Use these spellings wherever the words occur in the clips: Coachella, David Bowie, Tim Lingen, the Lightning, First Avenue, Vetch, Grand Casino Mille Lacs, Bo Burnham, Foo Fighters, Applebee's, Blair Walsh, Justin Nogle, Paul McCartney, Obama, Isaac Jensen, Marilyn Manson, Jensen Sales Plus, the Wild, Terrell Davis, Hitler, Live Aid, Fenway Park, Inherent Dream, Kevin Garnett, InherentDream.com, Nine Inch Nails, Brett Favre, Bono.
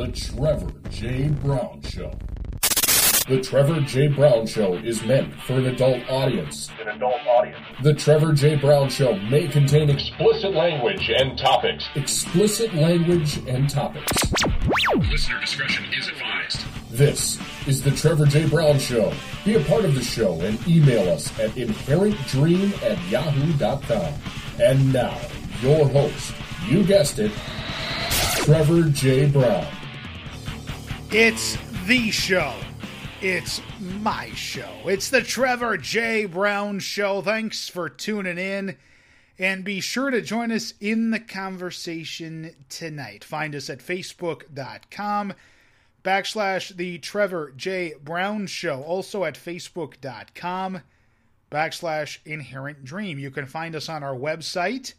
The Trevor J. Brown Show. The Trevor J. Brown Show is meant for an adult audience. The Trevor J. Brown Show may contain explicit language and topics. Listener discretion is advised. This is The Trevor J. Brown Show. Be a part of the show and email us at InherentDream@yahoo.com. And now, your host, you guessed it, Trevor J. Brown. It's the show. It's my show. It's the Trevor J. Brown Show. Thanks for tuning in. And be sure to join us in the conversation tonight. Find us at facebook.com/The Trevor J. Brown Show. Also at facebook.com/Inherent Dream. You can find us on our website,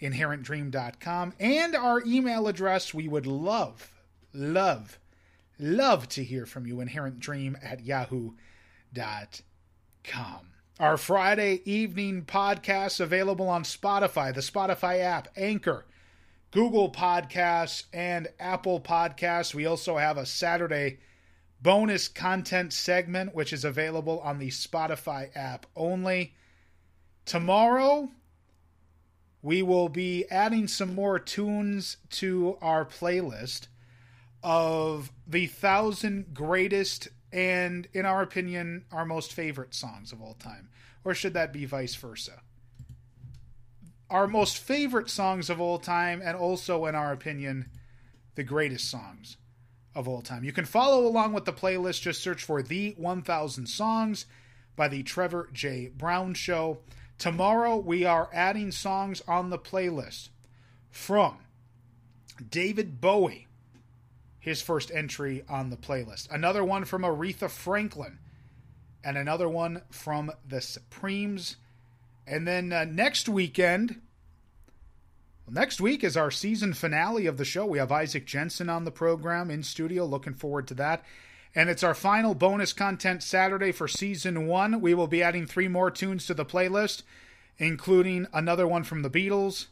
InherentDream.com, and our email address. We would love to hear from you, InherentDream@yahoo.com. Our Friday evening podcasts available on Spotify, the Spotify app, Anchor, Google Podcasts, and Apple Podcasts. We also have a Saturday bonus content segment, which is available on the Spotify app only. Tomorrow, we will be adding some more tunes to our playlist of the 1,000 greatest and, in our opinion, our most favorite songs of all time. Or should that be vice versa? Our most favorite songs of all time, and also, in our opinion, the greatest songs of all time. You can follow along with the playlist. Just search for The 1,000 Songs by The Trevor J. Brown Show. Tomorrow, we are adding songs on the playlist from David Bowie, his first entry on the playlist. Another one from Aretha Franklin. And another one from the Supremes. And then next week is our season finale of the show. We have Isaac Jensen on the program in studio. Looking forward to that. And it's our final bonus content Saturday for season one. We will be adding 3 more tunes to the playlist, including another one from the Beatles,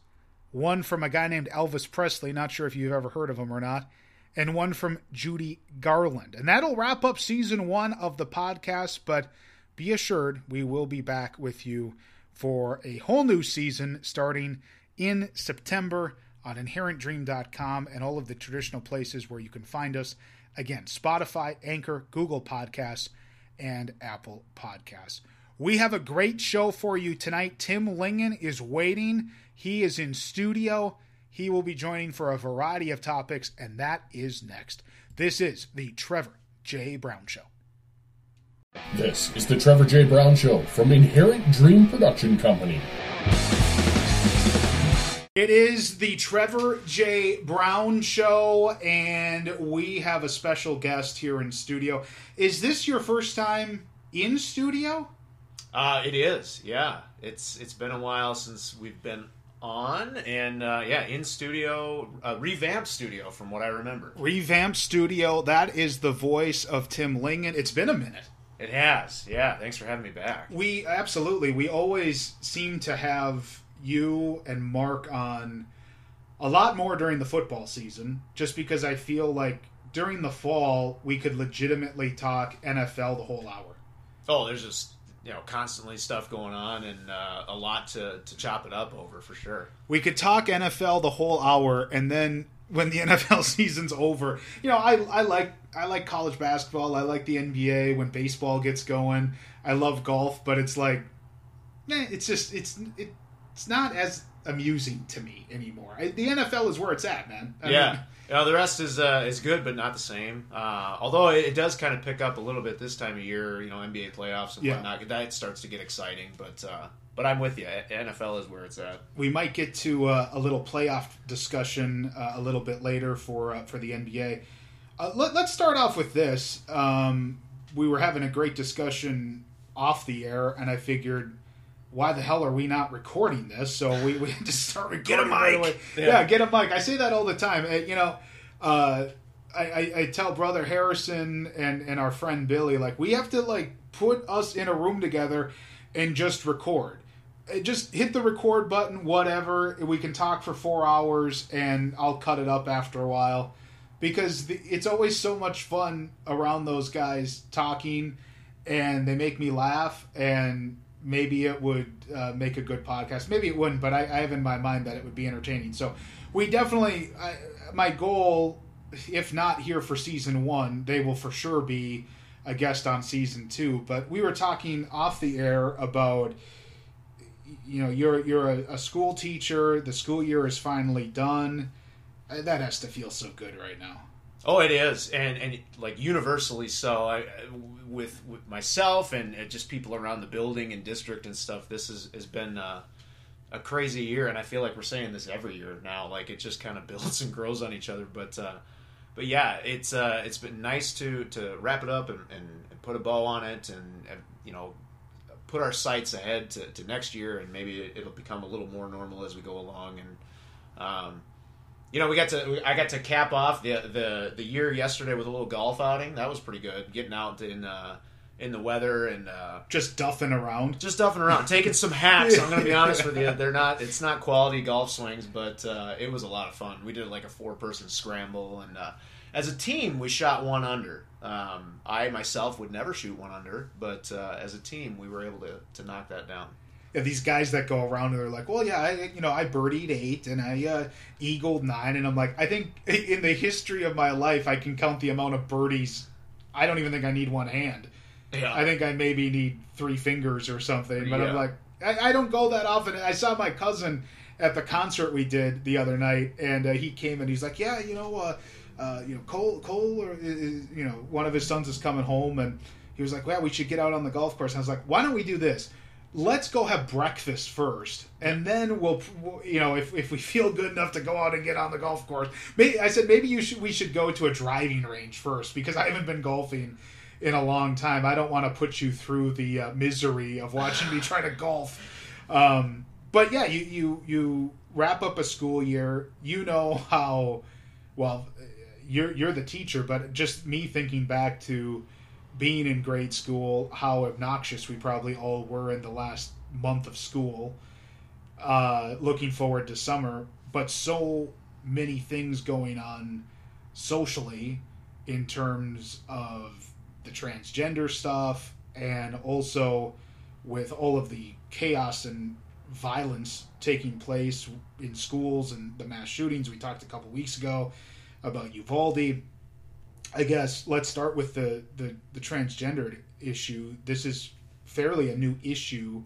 one from a guy named Elvis Presley. Not sure if you've ever heard of him or not. And one from Judy Garland. And that'll wrap up season 1 of the podcast, but be assured we will be back with you for a whole new season starting in September on InherentDream.com and all of the traditional places where you can find us. Again, Spotify, Anchor, Google Podcasts, and Apple Podcasts. We have a great show for you tonight. Tim Lingen is waiting. He is in studio. He will be joining for a variety of topics, and that is next. This is The Trevor J. Brown Show. This is The Trevor J. Brown Show from Inherent Dream Production Company. It is The Trevor J. Brown Show, and we have a special guest here in studio. Is this your first time in studio? It is, yeah. It's been a while since we've been on, and in studio, revamped studio from what I remember. Revamped studio, that is the voice of Tim Lingen. It's been a minute. It has, yeah. Thanks for having me back. We always seem to have you and Mark on a lot more during the football season, just because I feel like during the fall, we could legitimately talk NFL the whole hour. Oh, there's just constantly stuff going on and a lot to chop it up over, for sure. We could talk NFL the whole hour, and then when the NFL season's over, I like college basketball, I like the NBA when baseball gets going, I love golf, but it's like, it's not as amusing to me anymore. The NFL is where it's at, man. The rest is good, but not the same. Although it does kind of pick up a little bit this time of year, NBA playoffs and whatnot. That starts to get exciting, but I'm with you. NFL is where it's at. We might get to a little playoff discussion a little bit later for the NBA. Let's start off with this. We were having a great discussion off the air, and I figured, why the hell are we not recording this? So we had to start recording. Get a mic. Right away. Yeah, get a mic. I say that all the time. I tell Brother Harrison and our friend Billy, we have to, put us in a room together and just record. Just hit the record button, whatever. We can talk for 4 hours, and I'll cut it up after a while. because it's always so much fun around those guys talking, and they make me laugh, and maybe it would make a good podcast. Maybe it wouldn't, but I have in my mind that it would be entertaining. So we definitely, my goal, if not here for season one, they will for sure be a guest on season two. But we were talking off the air about, you know, you're a school teacher. The school year is finally done. That has to feel so good right now. Oh, it is, and like universally so. I, with myself and just people around the building and district and stuff, this has been a crazy year, and I feel like we're saying this every year now. Like it just kind of builds and grows on each other, but yeah, it's been nice to wrap it up and put a bow on it, and you know, put our sights ahead to next year, and maybe it'll become a little more normal as we go along, and. You know, I got to cap off the year yesterday with a little golf outing. That was pretty good. Getting out in the weather and just duffing around, taking some hacks. I'm gonna be honest with you, it's not quality golf swings, but it was a lot of fun. We did like a 4-person scramble, and as a team, we shot 1 under. I myself would never shoot 1 under, but as a team, we were able to knock that down. Yeah, these guys that go around and they're like, well, yeah, I birdied 8 and I eagled 9, and I'm like, I think in the history of my life, I can count the amount of birdies. I don't even think I need one hand. Yeah. I think I maybe need 3 fingers or something. But yeah. I'm like, I don't go that often. I saw my cousin at the concert we did the other night, and he came and he's like, yeah, you know, Cole, or you know, one of his sons is coming home, and he was like, well, we should get out on the golf course. And I was like, why don't we do this? Let's go have breakfast first, and then we'll, you know, if we feel good enough to go out and get on the golf course. I said maybe we should go to a driving range first, because I haven't been golfing in a long time. I don't want to put you through the misery of watching me try to golf. But yeah, you wrap up a school year. You know how well you're the teacher, but just me thinking back to being in grade school, how obnoxious we probably all were in the last month of school, looking forward to summer, but so many things going on socially in terms of the transgender stuff, and also with all of the chaos and violence taking place in schools and the mass shootings. We talked a couple weeks ago about Uvalde. I guess let's start with the transgendered issue. This is fairly a new issue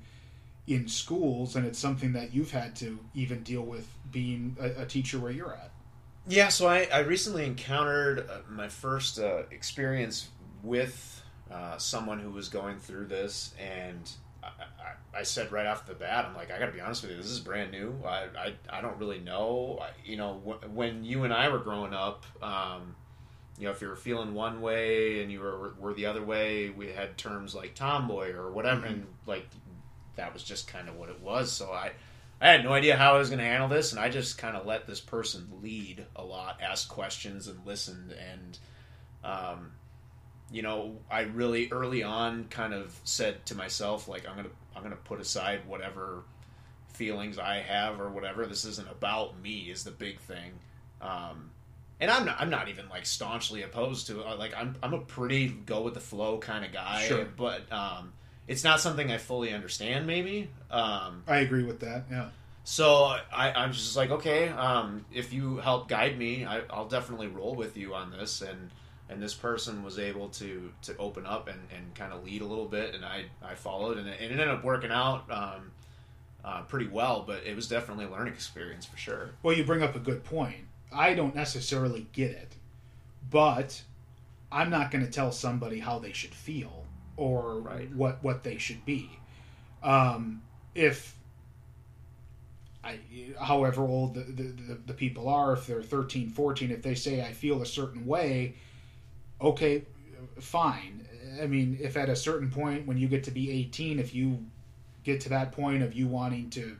in schools, and it's something that you've had to even deal with being a teacher where you're at. Yeah, so I recently encountered my first experience with someone who was going through this, and I said right off the bat, I'm like, I got to be honest with you, this is brand new. I don't really know. You know, when you and I were growing up, you know, if you were feeling one way and you were the other way, we had terms like tomboy or whatever, mm-hmm. and like that was just kind of what it was. So I had no idea how I was going to handle this, and I just kind of let this person lead a lot, asked questions and listened, and you know, I really early on kind of said to myself, like, I'm gonna put aside whatever feelings I have or whatever. This isn't about me is the big thing. And I'm not even like staunchly opposed to it. Like I'm a pretty go with the flow kind of guy, sure. But it's not something I fully understand. Maybe I agree with that. Yeah. So I'm just like, okay, if you help guide me, I'll definitely roll with you on this. And this person was able to open up and kind of lead a little bit, and I followed, and it ended up working out. Pretty well, but it was definitely a learning experience for sure. Well, you bring up a good point. I don't necessarily get it, but I'm not going to tell somebody how they should feel or right. what they should be. If I, however old the people are, if they're 13, 14, if they say I feel a certain way, okay, fine. I mean, if at a certain point when you get to be 18, if you get to that point of you wanting to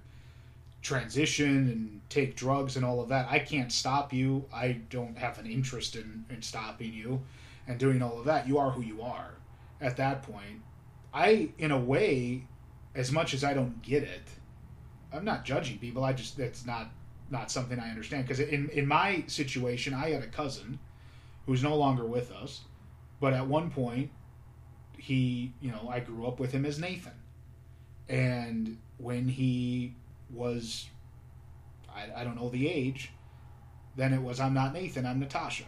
transition and take drugs and all of that, I can't stop you. I don't have an interest in stopping you and doing all of that. You are who you are at that point. I, in a way, as much as I don't get it, I'm not judging people. I just, that's not something I understand. Because in my situation, I had a cousin who's no longer with us, but at one point, he, you know, I grew up with him as Nathan. And when he was, I don't know the age, then it was, I'm not Nathan, I'm Natasha.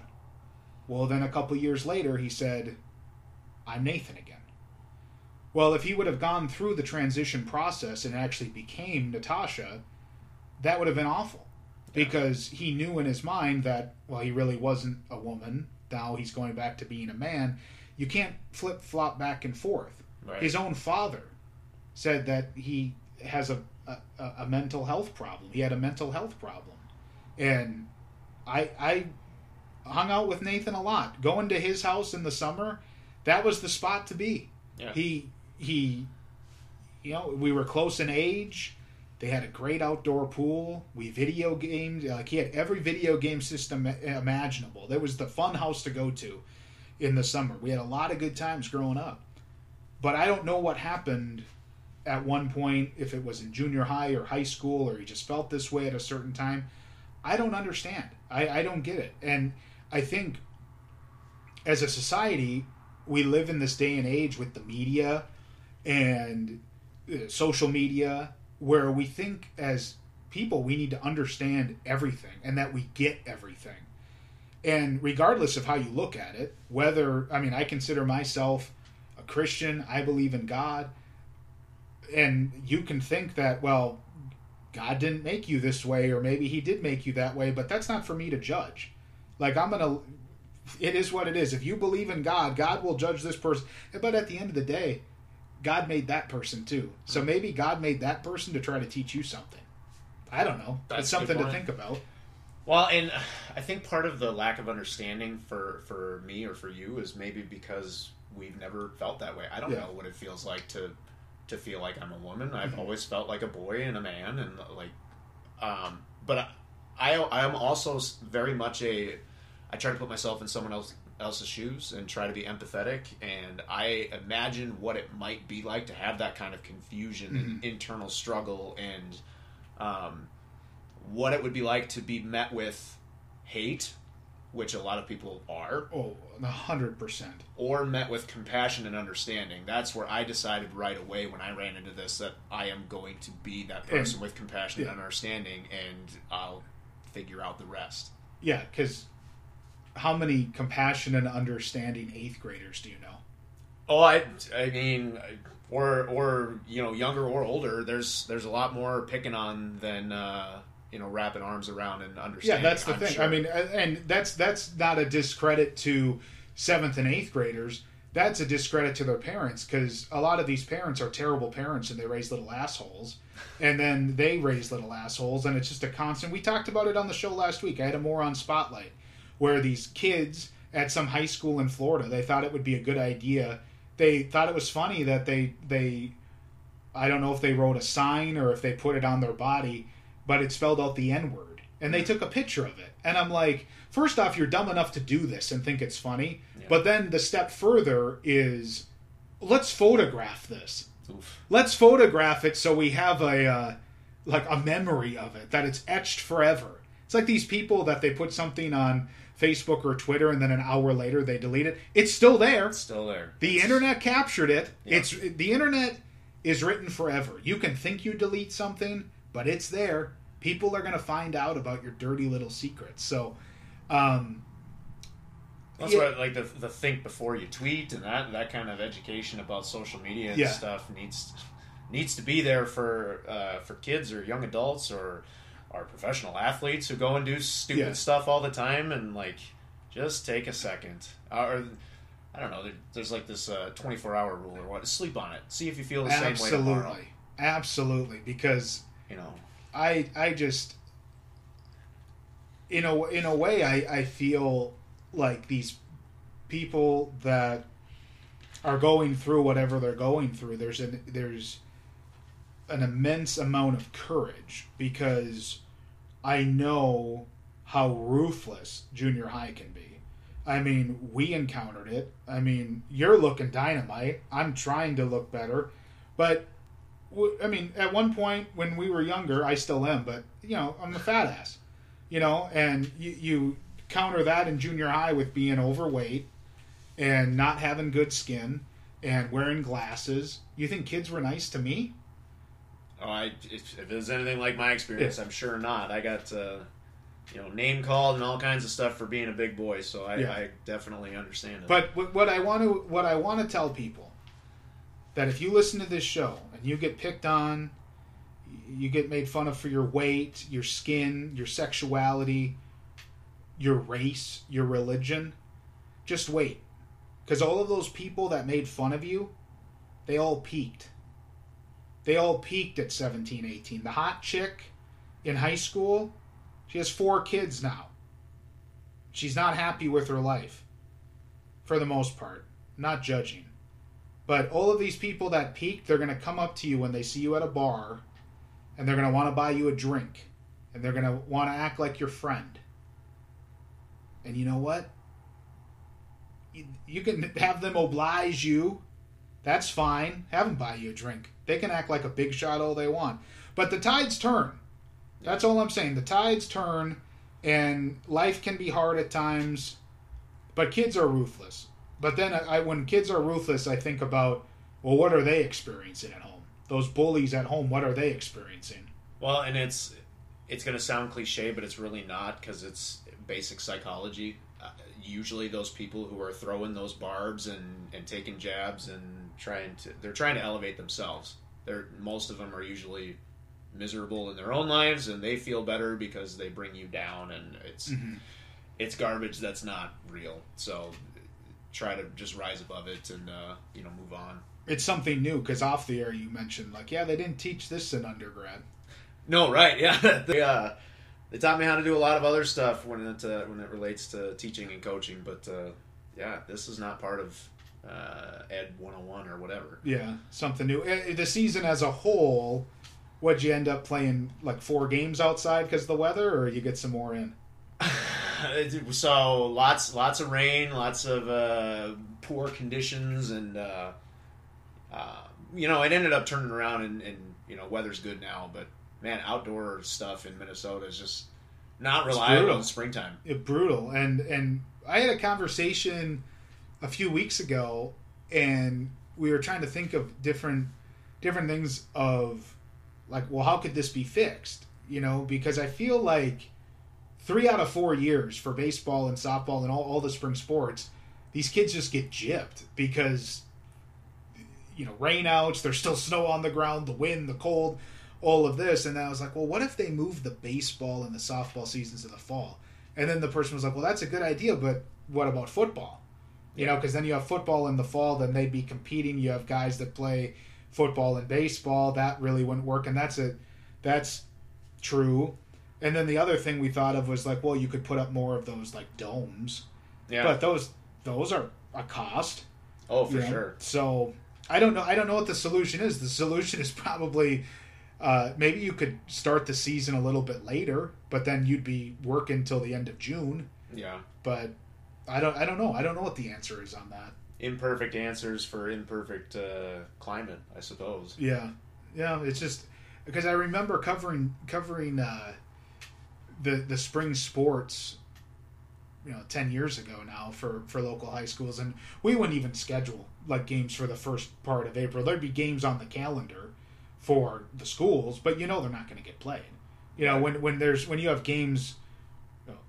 Well, then a couple years later, he said, I'm Nathan again. Well, if he would have gone through the transition process and actually became Natasha, that would have been awful. Yeah. Because he knew in his mind that, well, he really wasn't a woman. Now he's going back to being a man. You can't flip-flop back and forth. Right. His own father said that he has a mental health problem. He had a mental health problem. And I hung out with Nathan a lot. Going to his house in the summer, that was the spot to be. Yeah. He, you know, we were close in age. They had a great outdoor pool. We video gamed. Like, he had every video game system imaginable. That was the fun house to go to in the summer. We had a lot of good times growing up. But I don't know what happened at one point, if it was in junior high or high school, or he just felt this way at a certain time. I don't understand. I don't get it. And I think as a society, we live in this day and age with the media and social media, where we think as people we need to understand everything and that we get everything. And regardless of how you look at it, whether, I mean, I consider myself a Christian, I believe in God, and you can think that, well, God didn't make you this way, or maybe he did make you that way, but that's not for me to judge. Like, it is what it is. If you believe in God, God will judge this person. But at the end of the day, God made that person too. So maybe God made that person to try to teach you something. I don't know. That's something to think about. Well, and I think part of the lack of understanding for me or for you is maybe because we've never felt that way. I don't know what it feels like to feel like I'm a woman. I've always felt like a boy and a man, and like, but I'm also very much I try to put myself in someone else's shoes and try to be empathetic, and I imagine what it might be like to have that kind of confusion and internal struggle, and what it would be like to be met with hate, which a lot of people are. Oh, 100%. Or met with compassion and understanding. That's where I decided right away when I ran into this that I am going to be that person with compassion and understanding, and I'll figure out the rest. Yeah, because how many compassion and understanding 8th graders do you know? Oh, I mean, or you know, younger or older, there's a lot more picking on than you know, wrapping arms around and understanding. Yeah, that's the thing. Sure. I mean, and that's not a discredit to 7th and 8th graders. That's a discredit to their parents, because a lot of these parents are terrible parents and they raise little assholes, and then they raise little assholes, and it's just a constant. We talked about it on the show last week. I had a moron spotlight, where these kids at some high school in Florida, they thought it would be a good idea. They thought it was funny that they I don't know if they wrote a sign or if they put it on their body, but it spelled out the N-word. And they took a picture of it. And I'm like, first off, you're dumb enough to do this and think it's funny. Yeah. But then the step further is, let's photograph this. Oof. Let's photograph it so we have a memory of it, that it's etched forever. It's like these people that they put something on Facebook or Twitter, and then an hour later they delete it. It's still there. It's still there. The internet captured it. Yeah. The internet is written forever. You can think you delete something, but it's there. People are going to find out about your dirty little secrets. So that's why, like, the think before you tweet and that kind of education about social media and stuff needs to be there for kids or young adults or our professional athletes who go and do stupid stuff all the time, and like, just take a second. Or I don't know. There's like this 24-hour rule or what. Sleep on it. See if you feel the same way tomorrow. Absolutely, because you know, I just in a way I feel like these people that are going through whatever they're going through, there's an immense amount of courage, because I know how ruthless junior high can be. I mean, we encountered it. I mean, you're looking dynamite. I'm trying to look better. But, I mean, at one point when we were younger, I still am, but, you know, I'm a fat ass. You know, and you counter that in junior high with being overweight and not having good skin and wearing glasses. You think kids were nice to me? Oh, if it was anything like my experience, I'm sure not. I got name called and all kinds of stuff for being a big boy, so I definitely understand it. But what I want to tell people, that if you listen to this show and you get picked on, you get made fun of for your weight, your skin, your sexuality, your race, your religion, just wait. Because all of those people that made fun of you, they all peaked. They all peaked at 17, 18. The hot chick in high school, she has 4 kids now. She's not happy with her life, for the most part. Not judging. But all of these people that peaked, they're going to come up to you when they see you at a bar, and they're going to want to buy you a drink, and they're going to want to act like your friend. And you know what? You can have them oblige you. That's fine. Have them buy you a drink. They can act like a big shot all they want. But the tides turn. That's all I'm saying. The tides turn, and life can be hard at times, but kids are ruthless. But then when kids are ruthless, I think about, well, what are they experiencing at home? Those bullies at home, what are they experiencing? Well, and it's going to sound cliche, but it's really not, because it's basic psychology. Usually those people who are throwing those barbs and taking jabs and they're trying to elevate themselves. Most of them are usually miserable in their own lives, and they feel better because they bring you down, and it's garbage that's not real. So try to just rise above it and move on. It's something new, because off the air you mentioned, like, yeah, they didn't teach this in undergrad. No, right, yeah. They taught me how to do a lot of other stuff when it relates to teaching and coaching, but this is not part of Ed 101 or whatever. Yeah, something new. The season as a whole, would you end up playing like 4 games outside because of the weather, or you get some more in? So lots of rain, lots of poor conditions, and it ended up turning around, and weather's good now, but man, outdoor stuff in Minnesota is just not reliable in springtime. It's brutal. And I had a conversation a few weeks ago, and we were trying to think of different things of, like, well, how could this be fixed? Because I feel like 3 out of 4 years for baseball and softball and all the spring sports, these kids just get gypped because, rain outs, there's still snow on the ground, the wind, the cold, all of this. And I was like, well, what if they move the baseball and the softball seasons to the fall? And then the person was like, well, that's a good idea, but what about football? Because then you have football in the fall, then they'd be competing. You have guys that play football and baseball. That really wouldn't work, and that's true. And then the other thing we thought of was, like, well, you could put up more of those, like, domes. Yeah. But those are a cost. Oh, for sure. So I don't know what the solution is. The solution is probably maybe you could start the season a little bit later, but then you'd be working till the end of June. Yeah. But I don't know. I don't know what the answer is on that. Imperfect answers for imperfect climate, I suppose. Yeah. It's just because I remember covering the spring sports, 10 years ago now for local high schools, and we wouldn't even schedule, like, games for the first part of April. There'd be games on the calendar for the schools, but they're not going to get played. Right. when you have games,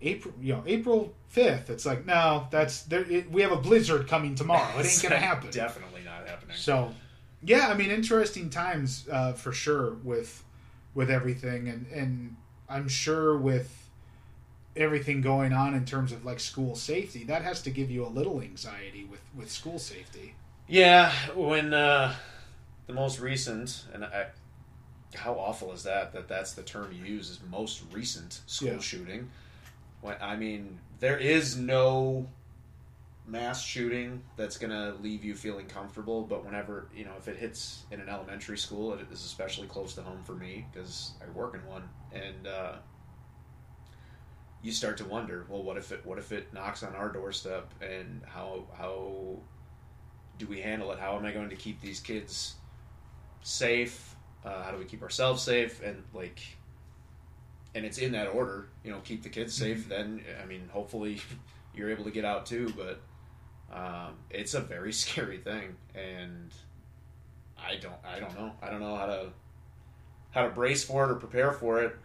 April 5th, it's like, no, we have a blizzard coming tomorrow. It ain't gonna happen. Definitely not happening. So, yeah, I mean, interesting times for sure with everything, and I'm sure with everything going on in terms of, like, school safety, that has to give you a little anxiety with school safety. Yeah, when the most recent, and how awful is that that's the term you use, is most recent school shooting. I mean, there is no mass shooting that's going to leave you feeling comfortable, but whenever, if it hits in an elementary school, it is especially close to home for me because I work in one, and you start to wonder, well, what if it knocks on our doorstep, and how do we handle it? How am I going to keep these kids safe? How do we keep ourselves safe? And, like, and it's in that order, you know, keep the kids safe. Then, I mean, hopefully you're able to get out too, but it's a very scary thing, and I don't know how to brace for it or prepare for it.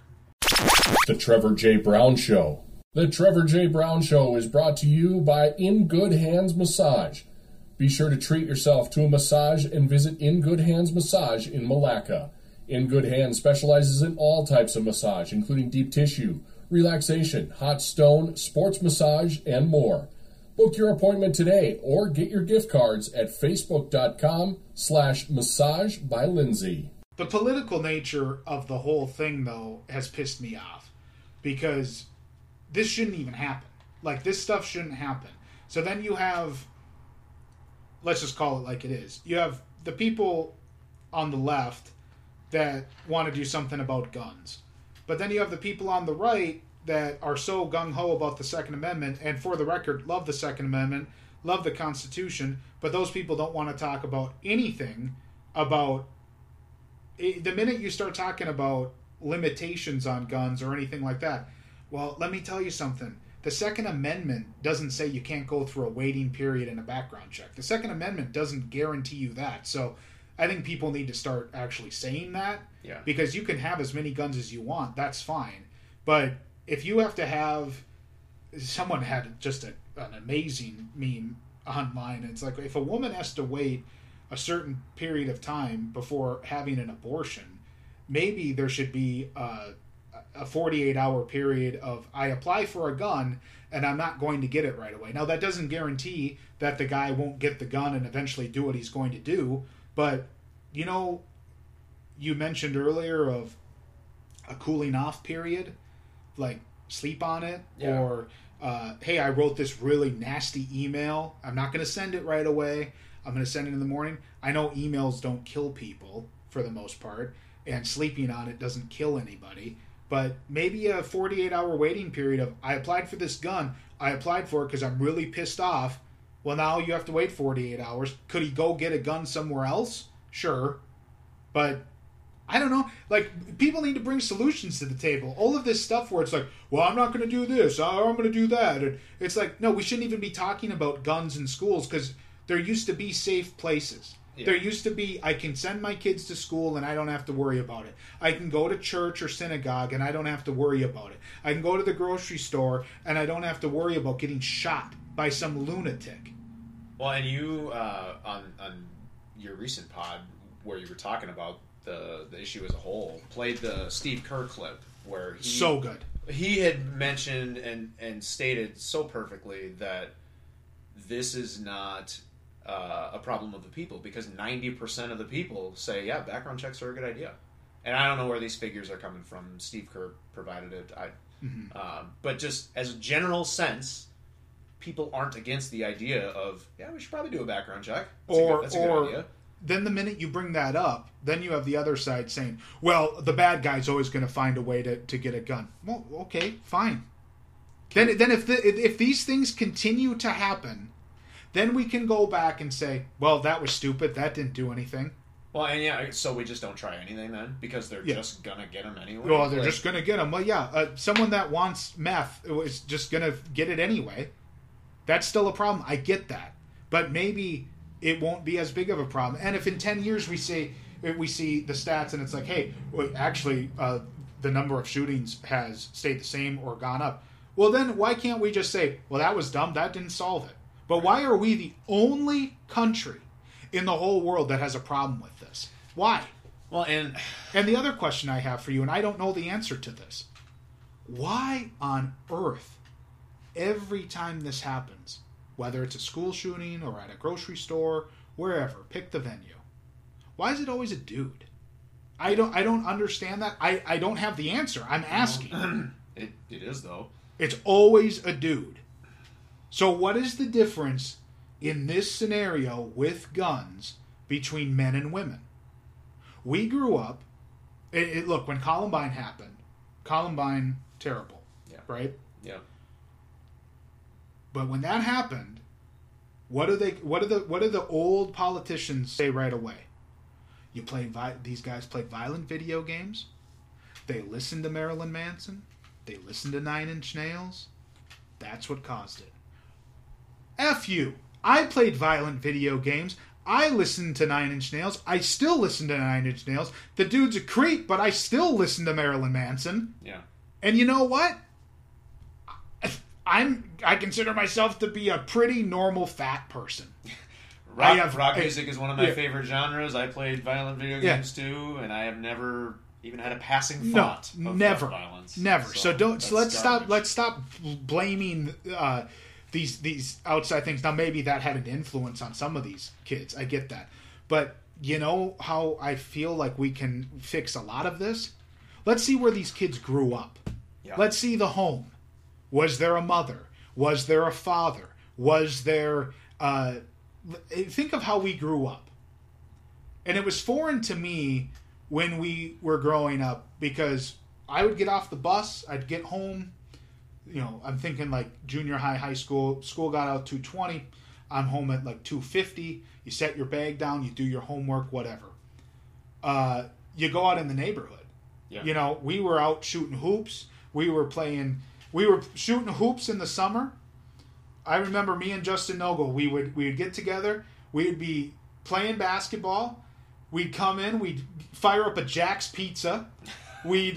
The Trevor J. Brown Show. The Trevor J. Brown Show is brought to you by In Good Hands Massage. Be sure to treat yourself to a massage and visit In Good Hands Massage in Malacca. In Good Hands specializes in all types of massage, including deep tissue, relaxation, hot stone, sports massage, and more. Book your appointment today or get your gift cards at facebook.com/massagebylindsay. The political nature of the whole thing, though, has pissed me off, because this shouldn't even happen. Like, this stuff shouldn't happen. So then you have, let's just call it like it is, you have the people on the left that want to do something about guns. But then you have the people on the right that are so gung-ho about the Second Amendment, and for the record, love the Second Amendment, love the Constitution, but those people don't want to talk about anything about... The minute you start talking about limitations on guns or anything like that, well, let me tell you something. The Second Amendment doesn't say you can't go through a waiting period and a background check. The Second Amendment doesn't guarantee you that, so... I think people need to start actually saying that, yeah. Because you can have as many guns as you want. That's fine. But if you have to have... Someone had just an amazing meme online. It's like, if a woman has to wait a certain period of time before having an abortion, maybe there should be a 48-hour period of, I apply for a gun and I'm not going to get it right away. Now, that doesn't guarantee that the guy won't get the gun and eventually do what he's going to do. But, you know, you mentioned earlier of a cooling off period, like sleep on it, yeah. Or, hey, I wrote this really nasty email. I'm not going to send it right away. I'm going to send it in the morning. I know emails don't kill people for the most part, and sleeping on it doesn't kill anybody. But maybe a 48-hour waiting period of, I applied for this gun. I applied for it because I'm really pissed off. Well, now you have to wait 48 hours. Could he go get a gun somewhere else? Sure. But I don't know. Like, people need to bring solutions to the table. All of this stuff where it's like, well, I'm not going to do this. I'm going to do that. And it's like, no, we shouldn't even be talking about guns in schools, because there used to be safe places. Yeah. There used to be, I can send my kids to school and I don't have to worry about it. I can go to church or synagogue and I don't have to worry about it. I can go to the grocery store and I don't have to worry about getting shot by some lunatic. Well, and you, on your recent pod where you were talking about the issue as a whole, played the Steve Kerr clip where he... So good. He had mentioned and stated so perfectly that this is not a problem of the people, because 90% of the people say, yeah, background checks are a good idea. And I don't know where these figures are coming from. Steve Kerr provided it. But just as a general sense... People aren't against the idea of, yeah, we should probably do a background check. That's a good idea. Then the minute you bring that up, then you have the other side saying, well, the bad guy's always going to find a way to get a gun. Well, okay, fine. Then if these things continue to happen, then we can go back and say, well, that was stupid. That didn't do anything. Well, and yeah, so we just don't try anything then, because they're just going to get them anyway. Well, they're just going to get them. Well, yeah, someone that wants meth is just going to get it anyway. That's still a problem. I get that. But maybe it won't be as big of a problem. And if in 10 years we see the stats and it's like, hey, actually the number of shootings has stayed the same or gone up, well, then why can't we just say, well, that was dumb. That didn't solve it. But why are we the only country in the whole world that has a problem with this? Why? Well, and the other question I have for you, and I don't know the answer to this, why on earth... Every time this happens, whether it's a school shooting or at a grocery store, wherever, pick the venue, why is it always a dude? I don't understand that. I don't have the answer. I'm asking. It is, though. It's always a dude. So what is the difference in this scenario with guns between men and women? We grew up... Look, when Columbine happened, terrible, yeah. Right? Yeah. But when that happened, what do the old politicians say right away? These guys played violent video games. They listened to Marilyn Manson. They listened to Nine Inch Nails. That's what caused it. F you. I played violent video games. I listened to Nine Inch Nails. I still listen to Nine Inch Nails. The dude's a creep, but I still listen to Marilyn Manson. Yeah. And you know what? I consider myself to be a pretty normal fat person. Rock music is one of my favorite genres. I played violent video games too, and I have never even had a passing thought of violence. Never. So let's garbage. Let's stop blaming these outside things. Now maybe that had an influence on some of these kids. I get that. But you know how I feel like we can fix a lot of this? Let's see where these kids grew up. Yeah. Let's see the home. Was there a mother? Was there a father? Was there... think of how we grew up. And it was foreign to me when we were growing up, because I would get off the bus, I'd get home, you know, I'm thinking like junior high, high school, school got out 2:20, I'm home at like 2:50, you set your bag down, you do your homework, whatever. You go out in the neighborhood. Yeah. You know, we were out shooting hoops, we were shooting hoops in the summer. I remember me and Justin Nogle, we would get together, we would be playing basketball, we'd come in, we'd fire up a Jack's Pizza, we'd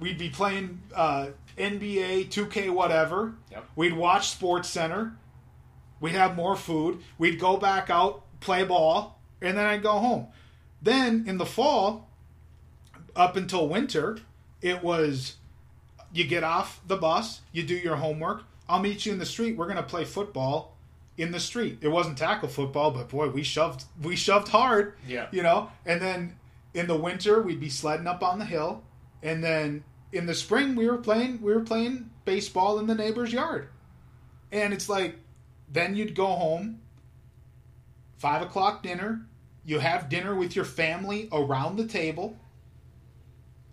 be playing NBA, 2K, whatever, yep. We'd watch Sports Center, we'd have more food, we'd go back out, play ball, and then I'd go home. Then in the fall, up until winter, it was you get off the bus, you do your homework, I'll meet you in the street. We're going to play football in the street. It wasn't tackle football, but boy, we shoved hard. Yeah. You know, and then in the winter we'd be sledding up on the hill, and then in the spring we were playing baseball in the neighbor's yard. And it's like then you'd go home, 5:00 dinner, you have dinner with your family around the table.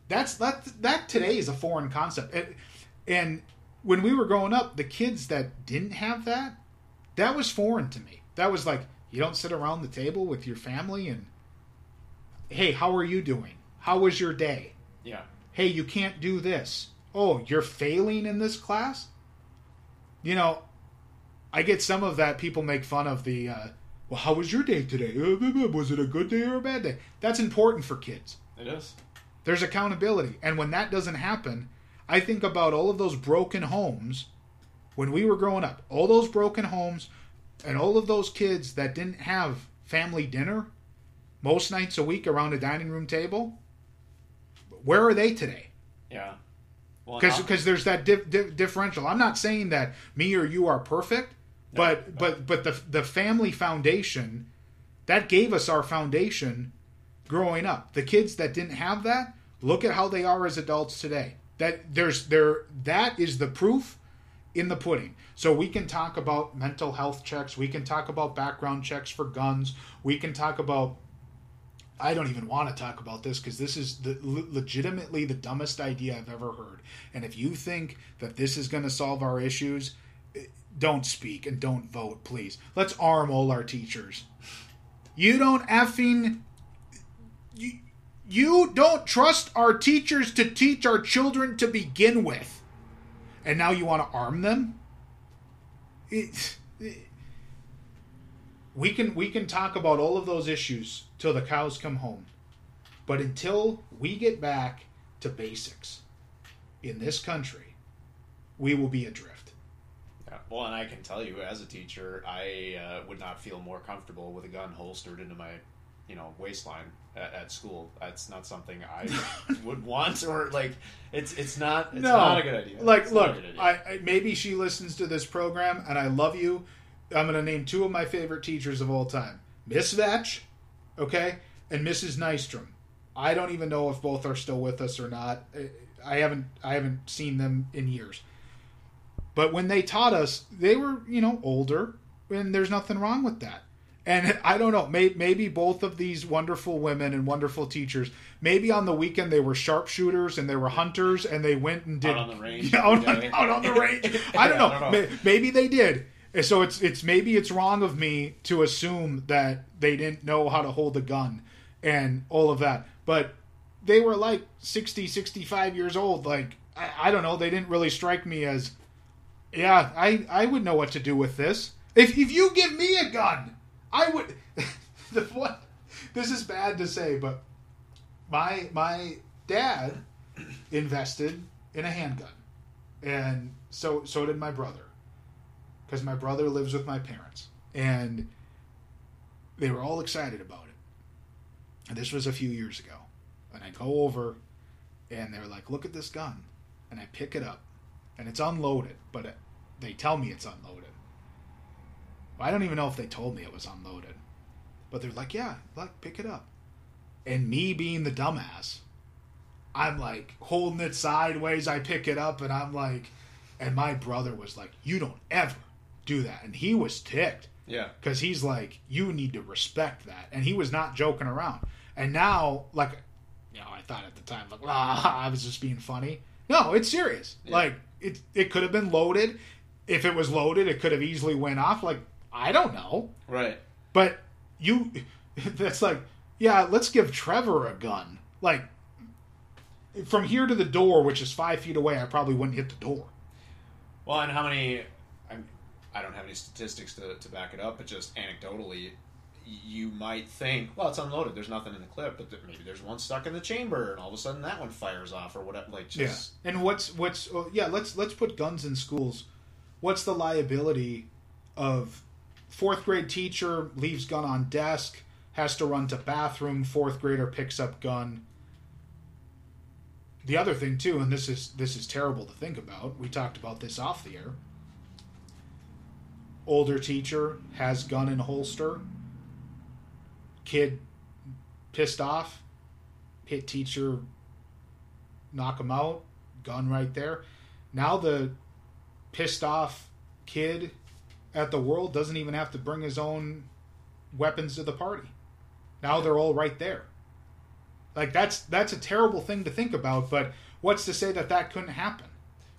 That today is a foreign concept. And when we were growing up, the kids that didn't have that, that was foreign to me. That was like, you don't sit around the table with your family and, hey, how are you doing? How was your day? Yeah. Hey, you can't do this. Oh, you're failing in this class? You know, I get some of that. People make fun of the, well, how was your day today? Was it a good day or a bad day? That's important for kids. It is. There's accountability. And when that doesn't happen... I think about all of those broken homes when we were growing up. All those broken homes and all of those kids that didn't have family dinner most nights a week around a dining room table. Where are they today? Yeah. Because there's that differential. I'm not saying that me or you are perfect, but the family foundation, that gave us our foundation growing up. The kids that didn't have that, look at how they are as adults today. That is the proof in the pudding. So we can talk about mental health checks. We can talk about background checks for guns. We can talk about... I don't even want to talk about this because this is legitimately the dumbest idea I've ever heard. And if you think that this is going to solve our issues, don't speak and don't vote, please. Let's arm all our teachers. You don't effing... You don't trust our teachers to teach our children to begin with. And now you want to arm them? We can talk about all of those issues till the cows come home. But until we get back to basics in this country, we will be adrift. Yeah, well, and I can tell you as a teacher, I would not feel more comfortable with a gun holstered into my... waistline at school. That's not something I would want, or like it's not a good idea. Like, look, I maybe she listens to this program, and I love you. I'm going to name two of my favorite teachers of all time: Miss Vetch, okay, and Mrs. Nystrom. I don't even know if both are still with us or not. I haven't seen them in years. But when they taught us, they were older, and there's nothing wrong with that. And I don't know, maybe both of these wonderful women and wonderful teachers, maybe on the weekend they were sharpshooters and they were hunters and they went and did... Out on the range. Out on the range. I don't know. Maybe they did. So it's wrong of me to assume that they didn't know how to hold a gun and all of that. But they were like 60, 65 years old. Like, I don't know. They didn't really strike me as, yeah, I would know what to do with this. If you give me a gun, I would... This is bad to say, but my dad invested in a handgun. And so did my brother. Because my brother lives with my parents. And they were all excited about it. And this was a few years ago. And I go over, and they're like, look at this gun. And I pick it up, and it's unloaded, but they tell me it's unloaded. Well, I don't even know if they told me it was unloaded. But they're like, yeah, like, pick it up. And me being the dumbass, I'm like holding it sideways. I pick it up, and I'm like, and my brother was like, you don't ever do that. And he was ticked. Yeah. Because he's like, you need to respect that. And he was not joking around. And now, like... You know, I thought at the time, like, I was just being funny. No, it's serious. Yeah. Like, it could have been loaded. If it was loaded, it could have easily went off. Like, I don't know. Right. But that's like, yeah, let's give Trevor a gun. Like, from here to the door, which is 5 feet away, I probably wouldn't hit the door. Well, and how many, I don't have any statistics to back it up, but just anecdotally, you might think, well, it's unloaded, there's nothing in the clip, but maybe there's one stuck in the chamber, and all of a sudden that one fires off or whatever. Like, just... Yeah. And let's put guns in schools. What's the liability of fourth grade teacher leaves gun on desk, has to run to bathroom, fourth grader picks up gun. The other thing too, and this is terrible to think about. We talked about this off the air. Older teacher has gun in holster. Kid pissed off, hit teacher, knock him out, gun right there. Now the pissed off kid at the world doesn't even have to bring his own weapons to the party. Now they're all right there. Like, that's a terrible thing to think about, but what's to say that couldn't happen?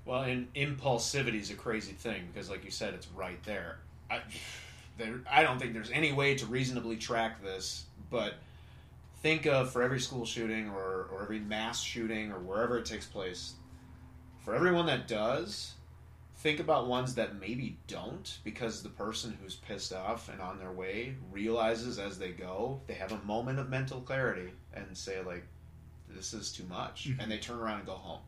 Well, and impulsivity is a crazy thing because, like you said, it's right there. I don't think there's any way to reasonably track this, but think of, for every school shooting or every mass shooting or wherever it takes place, for everyone that does, think about ones that maybe don't, because the person who's pissed off and on their way realizes as they go, they have a moment of mental clarity and say, like, this is too much, mm-hmm. and they turn around and go home.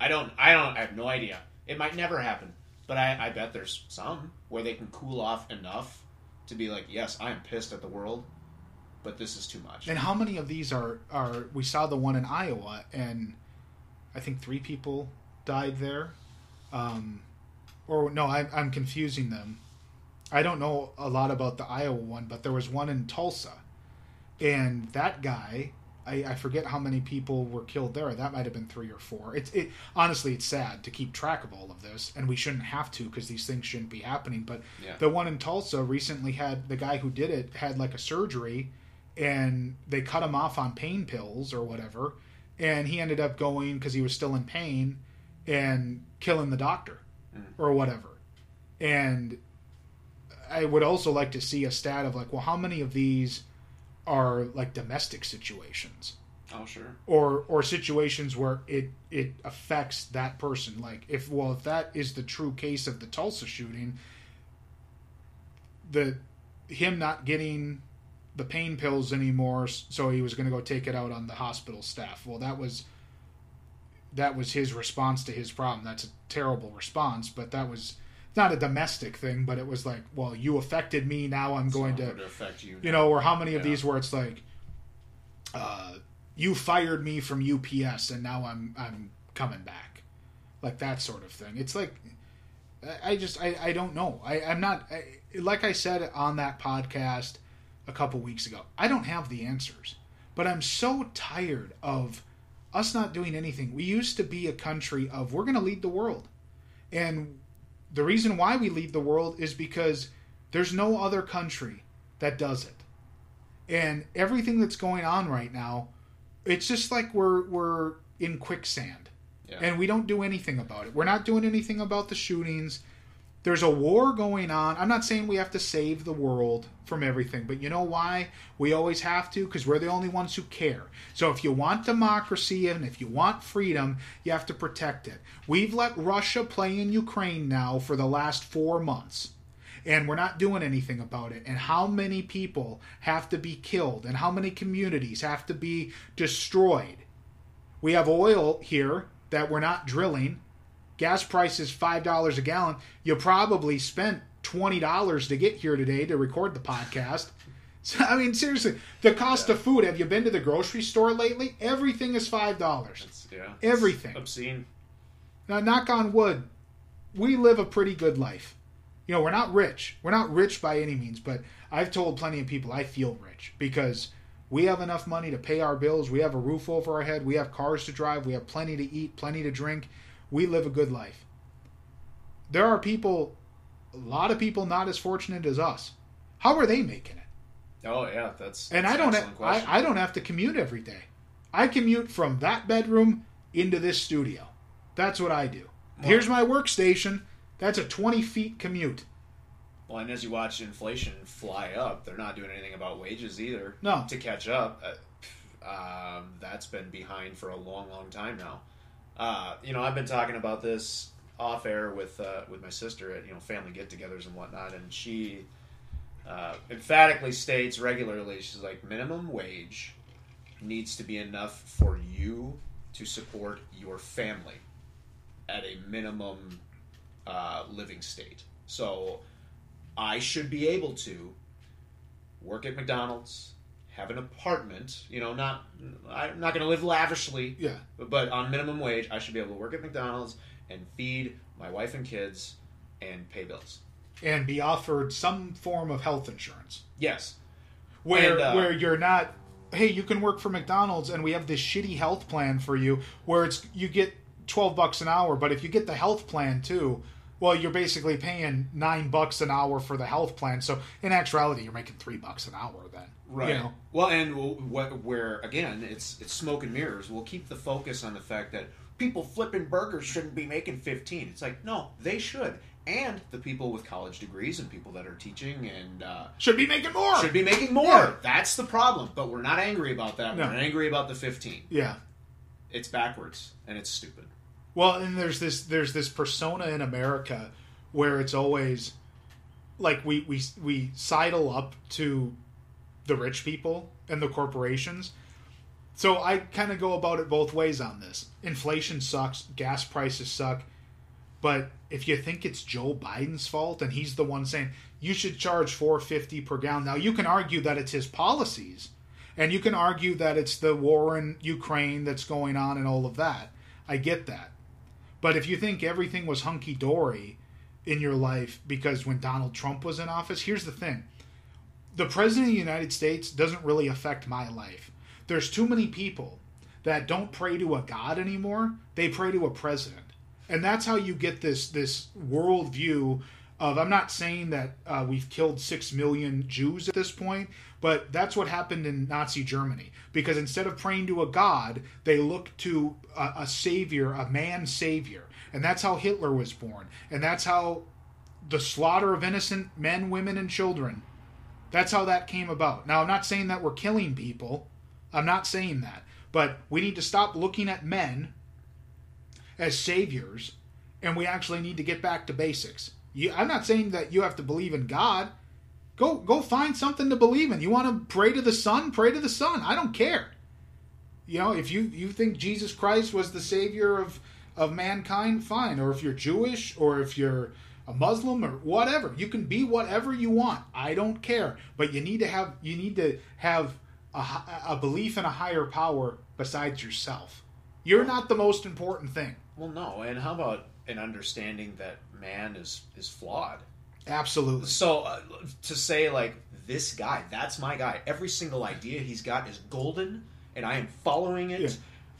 I have no idea. It might never happen. But I bet there's some where they can cool off enough to be like, yes, I am pissed at the world, but this is too much. And how many of these are we saw the one in Iowa, and I think 3 people died there. I'm confusing them. I don't know a lot about the Iowa one, but there was one in Tulsa. And that guy, I forget how many people were killed there. That might have been 3 or 4. It honestly, it's sad to keep track of all of this, and we shouldn't have to because these things shouldn't be happening. But yeah. The one in Tulsa recently had, the guy who did it had like a surgery, and they cut him off on pain pills or whatever, and he ended up going because he was still in pain and killing the doctor or whatever. And I would also like to see a stat of like, well, how many of these are like domestic situations? Oh, sure. Or situations where it affects that person. Like, if that is the true case of the Tulsa shooting, him not getting the pain pills anymore, so he was going to go take it out on the hospital staff. Well, that was his response to his problem. That's a terrible response, but that was not a domestic thing, but it was like, well, you affected me, now I'm going to affect you. You know, or how many of these where it's like, you fired me from UPS and now I'm coming back, like that sort of thing. It's like, I don't know. I'm not like I said on that podcast a couple weeks ago. I don't have the answers, but I'm so tired of us not doing anything. We used to be a country of, we're going to lead the world, and the reason why we lead the world is because there's no other country that does it. And everything that's going on right now, it's just like we're in quicksand. Yeah. And we don't do anything about it. We're not doing anything about the shootings. There's a war going on. I'm not saying we have to save the world from everything, but you know why we always have to? Because we're the only ones who care. So if you want democracy and if you want freedom, you have to protect it. We've let Russia play in Ukraine now for the last 4 months, and we're not doing anything about it. And how many people have to be killed, and how many communities have to be destroyed? We have oil here that we're not drilling. Gas price is $5 a gallon. You probably spent $20 to get here today to record the podcast. So, I mean, seriously, the cost of food. Have you been to the grocery store lately? Everything is $5. Everything. It's obscene. Now, knock on wood, we live a pretty good life. You know, we're not rich. We're not rich by any means, but I've told plenty of people I feel rich because we have enough money to pay our bills. We have a roof over our head. We have cars to drive. We have plenty to eat, plenty to drink. We live a good life. There are people, a lot of people not as fortunate as us. How are they making it? Oh, yeah, that's an excellent question. I don't have to commute every day. I commute from that bedroom into this studio. That's what I do. Well, here's my workstation. That's a 20-foot commute. Well, and as you watch inflation fly up, they're not doing anything about wages either. No. To catch up, that's been behind for a long, long time now. You know, I've been talking about this off air with my sister at, you know, family get-togethers and whatnot, and she emphatically states regularly, she's like, minimum wage needs to be enough for you to support your family at a minimum living state. So I should be able to work at McDonald's, have an apartment, you know, I'm not going to live lavishly, but on minimum wage, I should be able to work at McDonald's and feed my wife and kids and pay bills. And be offered some form of health insurance. Yes. Where you're not, hey, you can work for McDonald's and we have this shitty health plan for you where it's you get $12 an hour, but if you get the health plan too, well, you're basically paying $9 an hour for the health plan. So in actuality, you're making $3 an hour then. Right. You know? Well, and where, again, it's smoke and mirrors. We'll keep the focus on the fact that people flipping burgers shouldn't be making $15. It's like, no, they should. And the people with college degrees and people that are teaching and... should be making more. Should be making more. Yeah. That's the problem. But we're not angry about that. No. We're angry about the $15. Yeah. It's backwards, and it's stupid. Well, and there's this persona in America where it's always like we sidle up to the rich people and the corporations. So I kind of go about it both ways on this. Inflation sucks, gas prices suck, but if you think it's Joe Biden's fault and he's the one saying you should charge $4.50 per gallon, now you can argue that it's his policies, and you can argue that it's the war in Ukraine that's going on and all of that. I get that. But if you think everything was hunky-dory in your life because when Donald Trump was in office, here's the thing. The President of the United States doesn't really affect my life. There's too many people that don't pray to a God anymore. They pray to a president. And that's how you get this worldview of, I'm not saying that we've killed 6 million Jews at this point, but that's what happened in Nazi Germany. Because instead of praying to a god, they looked to a savior, a man savior. And that's how Hitler was born. And that's how the slaughter of innocent men, women, and children, that's how that came about. Now, I'm not saying that we're killing people. I'm not saying that. But we need to stop looking at men as saviors, and we actually need to get back to basics. I'm not saying that you have to believe in God. Go find something to believe in. You want to pray to the sun? Pray to the sun. I don't care. You know, if you think Jesus Christ was the savior of mankind, fine. Or if you're Jewish or if you're a Muslim or whatever, you can be whatever you want. I don't care. But you need to have a belief in a higher power besides yourself. You're not the most important thing. Well, no. And how about an understanding that man is flawed? Absolutely. So to say like, this guy, that's my guy, every single idea he's got is golden and I am following it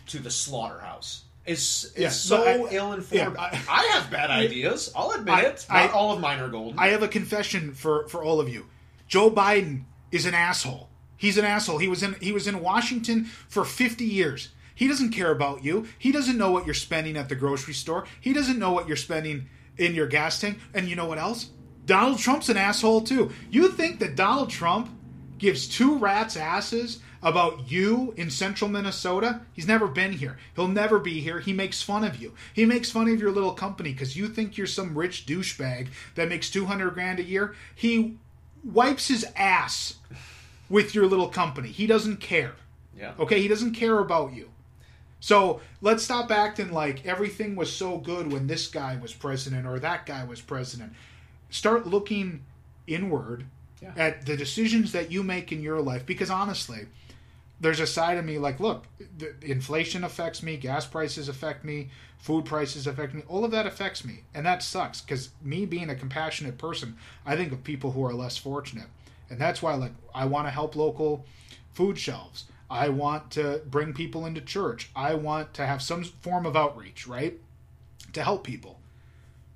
to the slaughterhouse is so ill-informed. I have bad ideas, I'll admit it. Not all of mine are golden. I have a confession for all of you. Joe Biden is an asshole. He's an asshole. He was in Washington for 50 years. He doesn't care about you. He doesn't know what you're spending at the grocery store. He doesn't know what you're spending in your gas tank. And you know what else? Donald Trump's an asshole too. You think that Donald Trump gives two rats' asses about you in central Minnesota? He's never been here. He'll never be here. He makes fun of you. He makes fun of your little company because you think you're some rich douchebag that makes $200,000 a year. He wipes his ass with your little company. He doesn't care. Yeah. Okay? He doesn't care about you. So let's stop acting like everything was so good when this guy was president or that guy was president. Start looking inward at the decisions that you make in your life, because honestly, there's a side of me like, look, inflation affects me, gas prices affect me, food prices affect me, all of that affects me, and that sucks, because me being a compassionate person, I think of people who are less fortunate, and that's why, like, I want to help local food shelves, I want to bring people into church, I want to have some form of outreach, right, to help people.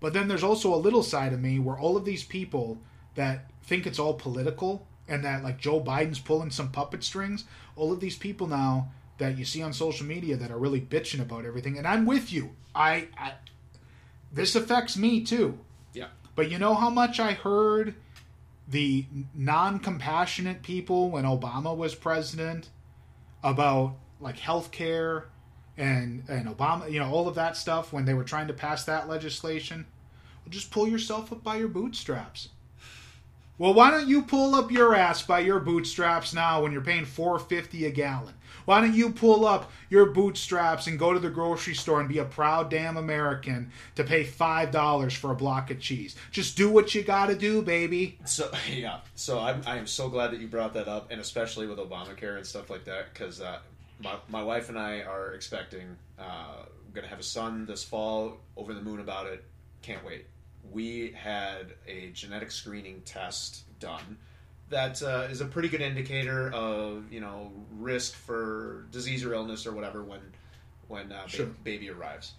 But then there's also a little side of me where all of these people that think it's all political and that, like, Joe Biden's pulling some puppet strings, all of these people now that you see on social media that are really bitching about everything, and I'm with you. I this affects me too. Yeah. But you know how much I heard the non-compassionate people when Obama was president about, like, healthcare and Obama, you know, all of that stuff when they were trying to pass that legislation? Well, just pull yourself up by your bootstraps. Well, why don't you pull up your ass by your bootstraps now when you're paying $4.50 a gallon? Why don't you pull up your bootstraps and go to the grocery store and be a proud damn American to pay $5 for a block of cheese? Just do what you got to do, baby. So, yeah. So I am so glad that you brought that up, and especially with Obamacare and stuff like that, because my wife and I are expecting, I'm going to have a son this fall, over the moon about it, can't wait. We had a genetic screening test done that is a pretty good indicator of, you know, risk for disease or illness or whatever when sure. baby arrives.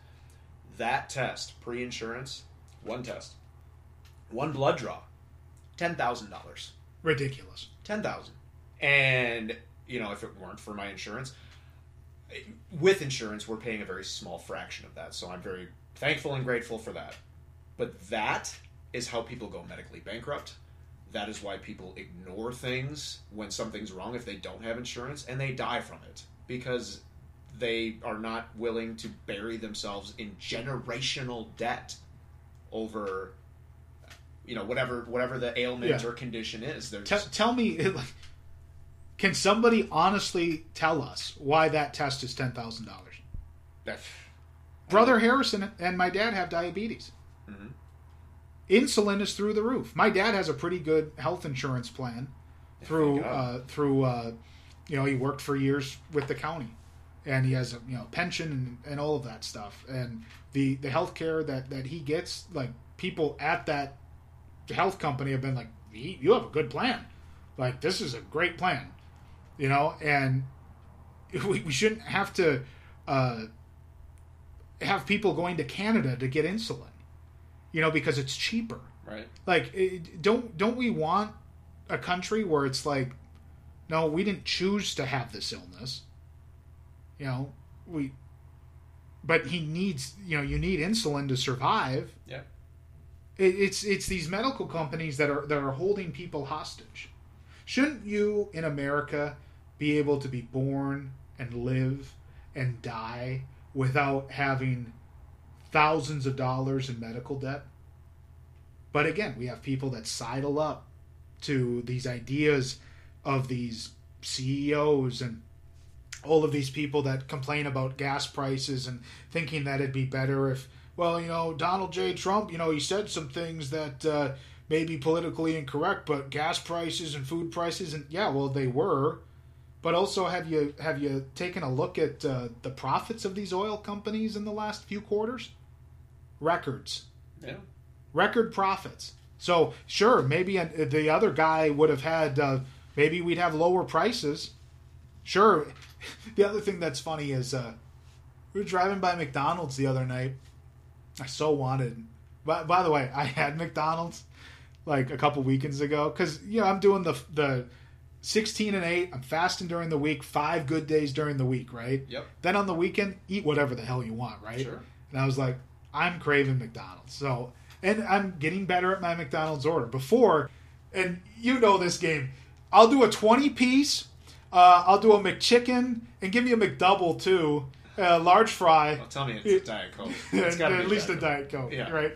That test, pre-insurance, one test, one blood draw, $10,000. Ridiculous. $10,000. And, you know, if it weren't for my insurance, with insurance, we're paying a very small fraction of that. So I'm very thankful and grateful for that. But that is how people go medically bankrupt. That is why people ignore things when something's wrong if they don't have insurance, and they die from it because they are not willing to bury themselves in generational debt over, you know, whatever the ailment or condition is. Tell me, like, can somebody honestly tell us why that test is $10,000? Brother Harrison and my dad have diabetes. Mm-hmm. Insulin is through the roof. My dad has a pretty good health insurance plan through you know, he worked for years with the county, and he has a, you know, pension and all of that stuff, and the health care that he gets, like, people at that health company have been like, you have a good plan, like, this is a great plan, you know, and we shouldn't have to have people going to Canada to get insulin. You know, because it's cheaper. Right. Like, don't we want a country where it's like, no, we didn't choose to have this illness. You know, but he needs, you know, you need insulin to survive. Yeah. It's these medical companies that are holding people hostage. Shouldn't you in America be able to be born and live and die without having thousands of dollars in medical debt? But again, we have people that sidle up to these ideas of these CEOs and all of these people that complain about gas prices and thinking that it'd be better if, well, you know, Donald J. Trump, you know, he said some things that may be politically incorrect, but gas prices and food prices, and yeah, well, they were. But also, have you taken a look at the profits of these oil companies in the last few quarters? Records. Yeah. Record profits. So, sure, maybe the other guy would have had, maybe we'd have lower prices. Sure. The other thing that's funny is we were driving by McDonald's the other night. I so wanted. By the way, I had McDonald's like a couple weekends ago because, you know, I'm doing the 16 and 8. I'm fasting during the week. 5 good days during the week, right? Yep. Then on the weekend, eat whatever the hell you want, right? Sure. And I was like, I'm craving McDonald's. So And I'm getting better at my McDonald's order. Before, and you know this game, I'll do a 20-piece, I'll do a McChicken, and give me a McDouble, too, a large fry. Well, tell me it's a Diet Coke. It's gotta be at least a Diet Coke, yeah. Right?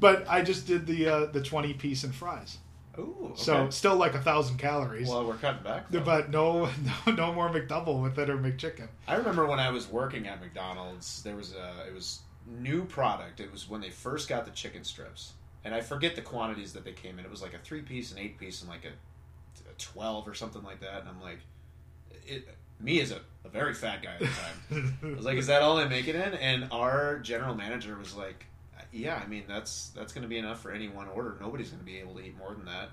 But I just did the 20-piece and fries. Ooh, okay. So still like 1,000 calories. Well, we're cutting back, though. But no more McDouble with it or McChicken. I remember when I was working at McDonald's, there was it was new product. It was when they first got the chicken strips, and I forget the quantities that they came in. It was like a 3-piece, an 8-piece, and like a 12 or something like that. And I'm like, me as a very fat guy at the time, I was like, is that all they make it in? And our general manager was like, yeah, I mean, that's going to be enough for any one order. Nobody's going to be able to eat more than that.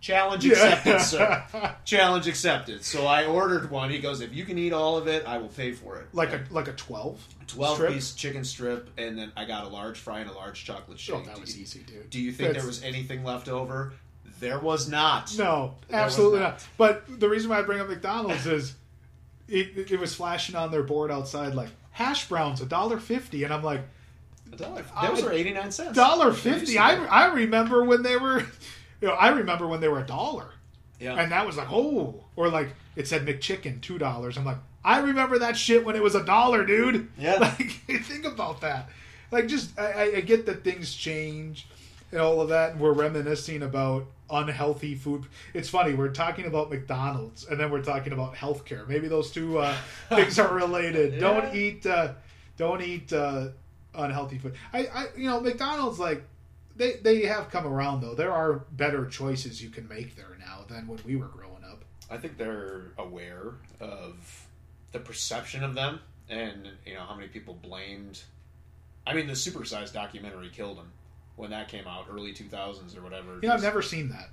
Challenge accepted, sir. Challenge accepted. So I ordered one. He goes, if you can eat all of it, I will pay for it. Like a 12? 12-piece chicken strip, and then I got a large fry and a large chocolate shake. Oh, that was easy, dude. Do you think there was anything left over? There was not. No, absolutely not. But the reason why I bring up McDonald's is it was flashing on their board outside like, hash browns, $1.50. And I'm like... Those were 89 cents. $1.50. I remember when they were, a $1. Yeah. And that was like, oh, or like it said McChicken $2. I'm like, I remember that shit when it was $1, dude. Yeah. Like, think about that. Like, just I get that things change and all of that, and we're reminiscing about unhealthy food. It's funny, we're talking about McDonald's and then we're talking about healthcare. Maybe those two things are related. Yeah. Don't eat unhealthy food. McDonald's, like, they have come around, though. There are better choices you can make there now than when we were growing up. I think they're aware of the perception of them, and how many people blamed. I mean, the Supersized documentary killed them when that came out, early 2000s or whatever. Yeah, I've never seen that.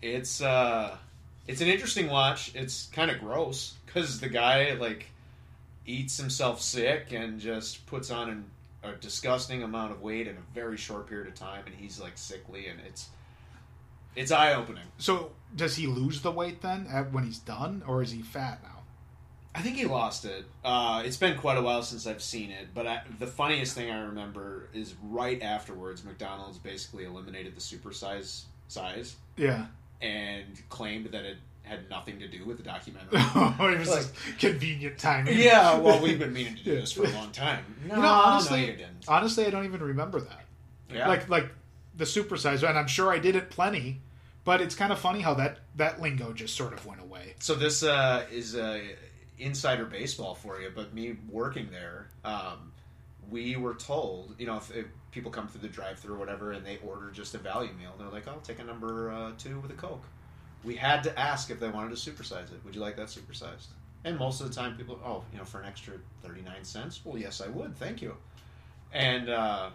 It's an interesting watch. It's kind of gross because the guy eats himself sick and just puts on a disgusting amount of weight in a very short period of time, and he's sickly, and it's eye opening. So does he lose the weight then when he's done, or is he fat now? I think he lost it. It's been quite a while since I've seen it, but the funniest thing I remember is right afterwards, McDonald's basically eliminated the supersize size. Yeah, and claimed that it had nothing to do with the documentary. Oh, it was convenient timing. Yeah, well, we've been meaning to do this for a long time. No, you didn't. Honestly, I don't even remember that. Yeah. Like the supersize, and I'm sure I did it plenty, but it's kind of funny how that lingo just sort of went away. So this is insider baseball for you, but me working there, we were told, if people come through the drive-thru or whatever, and they order just a value meal, they're like, I'll take a number 2 with a Coke. We had to ask if they wanted to supersize it. Would you like that supersized? And most of the time people, for an extra 39 cents? Well, yes, I would. Thank you. And, how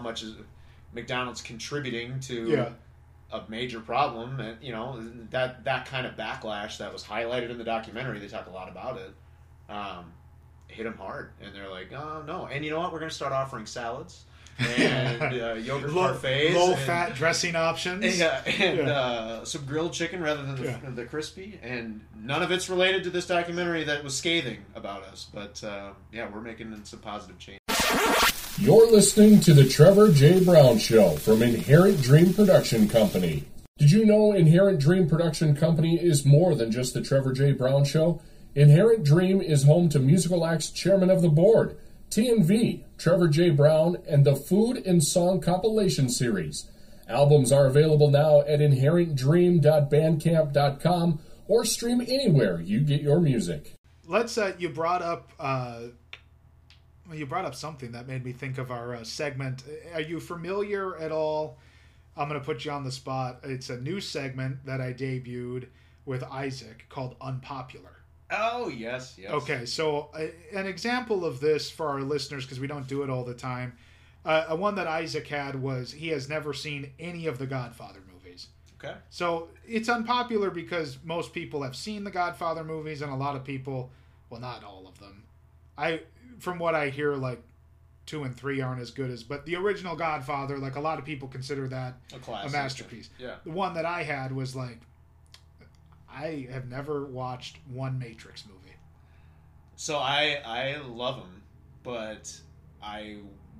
much is McDonald's contributing to a major problem? And, that kind of backlash that was highlighted in the documentary, they talk a lot about it, hit them hard. And they're like, oh, no. And you know what? We're going to start offering salads. And yogurt parfaits, low-fat dressing options, some grilled chicken rather than the crispy. And none of it's related to this documentary that was scathing about us. But we're making some positive change. You're listening to the Trevor J. Brown Show from Inherent Dream Production Company. Did you know Inherent Dream Production Company is more than just the Trevor J. Brown Show? Inherent Dream is home to Musical Acts Chairman of the Board, T&V, Trevor J. Brown, and the Food and Song Compilation Series. Albums are available now at InherentDream.bandcamp.com or stream anywhere you get your music. Let's. You brought up something that made me think of our segment. Are you familiar at all? I'm going to put you on the spot. It's a new segment that I debuted with Isaac called Unpopular. Oh, yes. Okay, so an example of this for our listeners, because we don't do it all the time, one that Isaac had was he has never seen any of the Godfather movies. Okay. So it's unpopular because most people have seen the Godfather movies, and a lot of people, well, not all of them. From what I hear, 2 and 3 aren't as good as, but the original Godfather, a lot of people consider that a classic, a masterpiece. Yeah. The one that I had was I have never watched one Matrix movie. So I love them, but I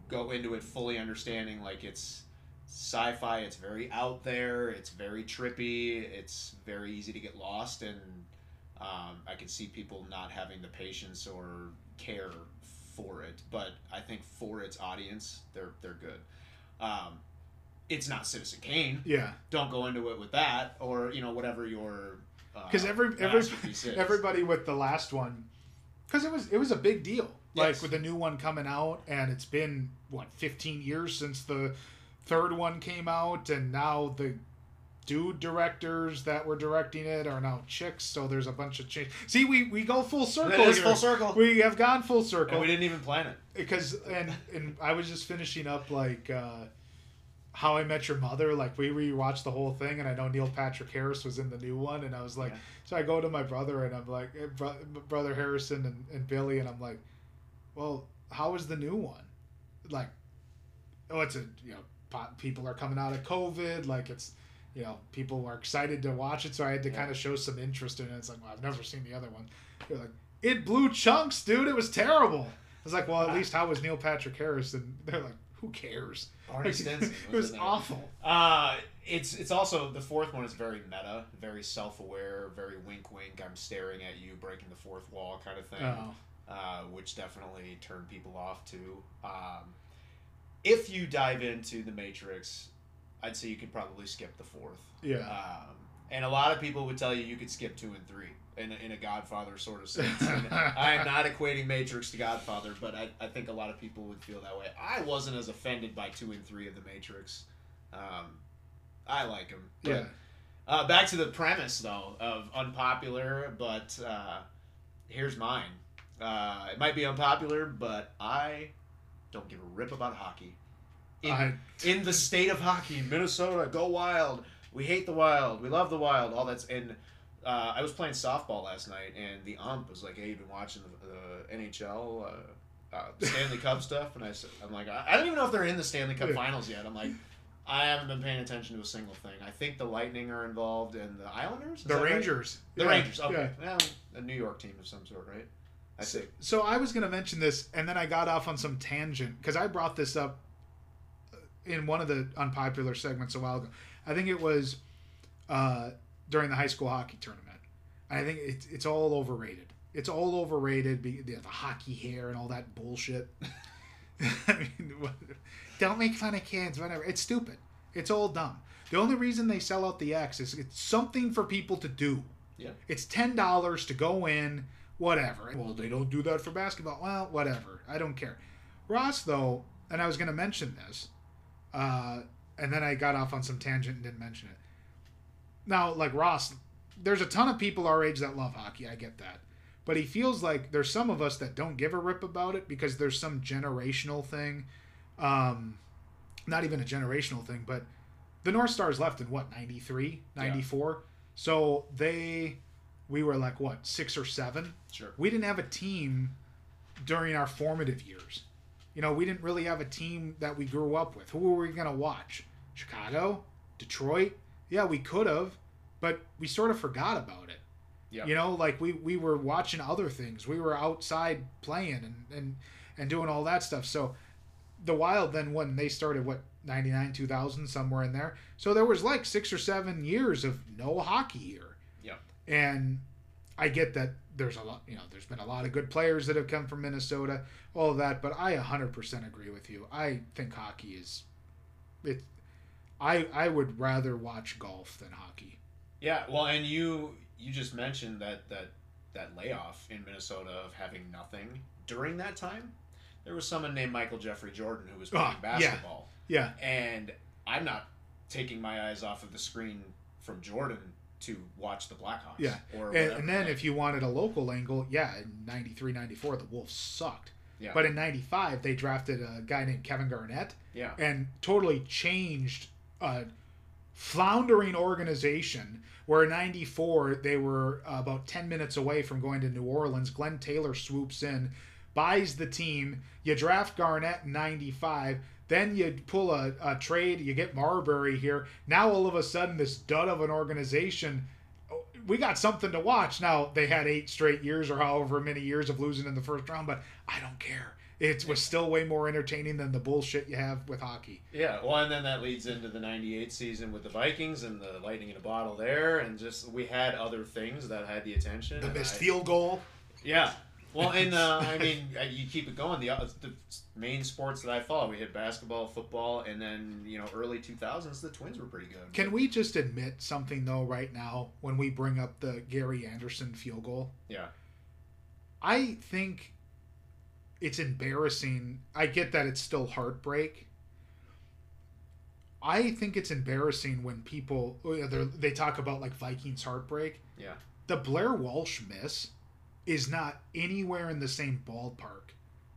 go into it fully understanding, like, it's sci-fi, it's very out there, it's very trippy, it's very easy to get lost, and I could see people not having the patience or care for it, but I think for its audience, they're good. It's not Citizen Kane. Yeah. Don't go into it with that, or, you know, whatever your because everybody with the last one, because it was a big deal. Yes. Like, with the new one coming out, and it's been, what, 15 years since the third one came out, and now the dude directors that were directing it are now chicks, so there's a bunch of change. See, we go full circle. It is full circle. We have gone full circle. And we didn't even plan it. Because, and I was just finishing up, like, How I Met Your Mother, like, we rewatched the whole thing, and I know Neil Patrick Harris was in the new one, and I was like, yeah. So I go to my brother, and I'm like, hey, Brother Harrison and Billy, and I'm like, well, how is the new one? Like, oh, it's a, you know, people are coming out of COVID, like, it's, you know, people are excited to watch it, so I had to kind of show some interest in it. It's like, well, I've never seen the other one. They're like, it blew chunks, dude, it was terrible. I was like, well, at least how was Neil Patrick Harris? And they're like, who cares? Barney Stinson. It was awful. It's also, the fourth one is very meta, very self-aware, very wink-wink, I'm staring at you, breaking the fourth wall kind of thing, which definitely turned people off too. If you dive into The Matrix, I'd say you could probably skip the fourth. Yeah. And a lot of people would tell you you could skip 2 and 3 in a Godfather sort of sense. I am not equating Matrix to Godfather, but I think a lot of people would feel that way. I wasn't as offended by 2 and 3 of The Matrix. I like them. But, yeah. Back to the premise, though, of unpopular, but here's mine. It might be unpopular, but I don't give a rip about hockey. In the state of hockey, Minnesota, go wild. We hate the Wild. We love the Wild. All that's in. I was playing softball last night, and the ump was like, "Hey, you've been watching the NHL Stanley Cup stuff?" And I said, "I'm like, I don't even know if they're in the Stanley Cup Finals yet." I'm like, I haven't been paying attention to a single thing. I think the Lightning are involved, and the Islanders, the Rangers, right? The Rangers. Okay, yeah. Well, a New York team of some sort, right? I see. So I was gonna mention this, and then I got off on some tangent because I brought this up in one of the unpopular segments a while ago. I think it was during the high school hockey tournament. I think it's all overrated. It's all overrated. The hockey hair and all that bullshit. I mean, don't make fun of kids. Whatever. It's stupid. It's all dumb. The only reason they sell out the X is it's something for people to do. Yeah. It's $10 to go in. Whatever. Well, they don't do that for basketball. Well, whatever. I don't care. Ross, though, and I was going to mention this. And then I got off on some tangent and didn't mention it. Now, like Ross, there's a ton of people our age that love hockey. I get that. But he feels like there's some of us that don't give a rip about it because there's some generational thing. Not even a generational thing, but the North Stars left in, what, 93, 94? Yeah. So we were like, what, 6 or 7? Sure. We didn't have a team during our formative years. You know, we didn't really have a team that we grew up with. Who were we going to watch? Chicago? Detroit? Yeah, we could have, but we sort of forgot about it. Yeah. You know, like we were watching other things. We were outside playing and doing all that stuff. So the Wild then, when they started, what, 99, 2000, somewhere in there. So there was like 6 or 7 years of no hockey here. Yeah. And I get that. There's a lot, you know, there's been a lot of good players that have come from Minnesota, all of that, but I 100% agree with you. I think hockey is, I would rather watch golf than hockey. Yeah, well, and you just mentioned that layoff in Minnesota of having nothing during that time. There was someone named Michael Jeffrey Jordan who was playing basketball. Yeah. And I'm not taking my eyes off of the screen from Jordan to watch the Blackhawks. Yeah. Or and then if you wanted a local angle, in 93, 94, the Wolves sucked. Yeah. But in 95, they drafted a guy named Kevin Garnett. Yeah. And totally changed a floundering organization where in 94, they were about 10 minutes away from going to New Orleans. Glenn Taylor swoops in, buys the team. You draft Garnett in 95. Then you pull a trade, you get Marbury here. Now all of a sudden, this dud of an organization, we got something to watch. Now, they had 8 straight years or however many years of losing in the first round, but I don't care. it was still way more entertaining than the bullshit you have with hockey. Yeah, well, and then that leads into the 98 season with the Vikings and the lightning in a bottle there, and just we had other things that had the attention. The missed field goal. Yeah. Well, and I mean, you keep it going. The main sports that I follow, we had basketball, football, and then, you know, early 2000s, the Twins were pretty good. Can we just admit something, though, right now, when we bring up the Gary Anderson field goal? Yeah. I think it's embarrassing. I get that it's still heartbreak. I think it's embarrassing when people, they talk about, like, Vikings heartbreak. Yeah. The Blair Walsh miss is not anywhere in the same ballpark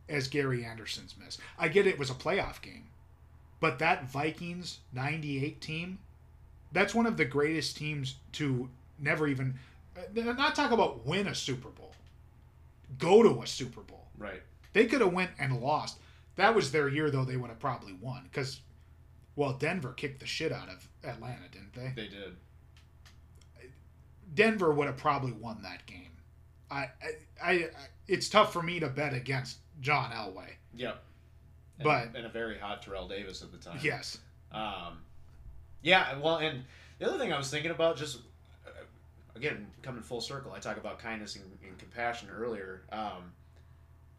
as Gary Anderson's miss. I get it was a playoff game, but that Vikings 98 team, that's one of the greatest teams to never even, not talk about win a Super Bowl, go to a Super Bowl. Right. They could have went and lost. That was their year, though, they would have probably won because, well, Denver kicked the shit out of Atlanta, didn't they? They did. Denver would have probably won that game. It's tough for me to bet against John Elway. Yep. And a very hot Terrell Davis at the time. Yes. Yeah, well, and the other thing I was thinking about, just, again, coming full circle, I talk about kindness and compassion earlier.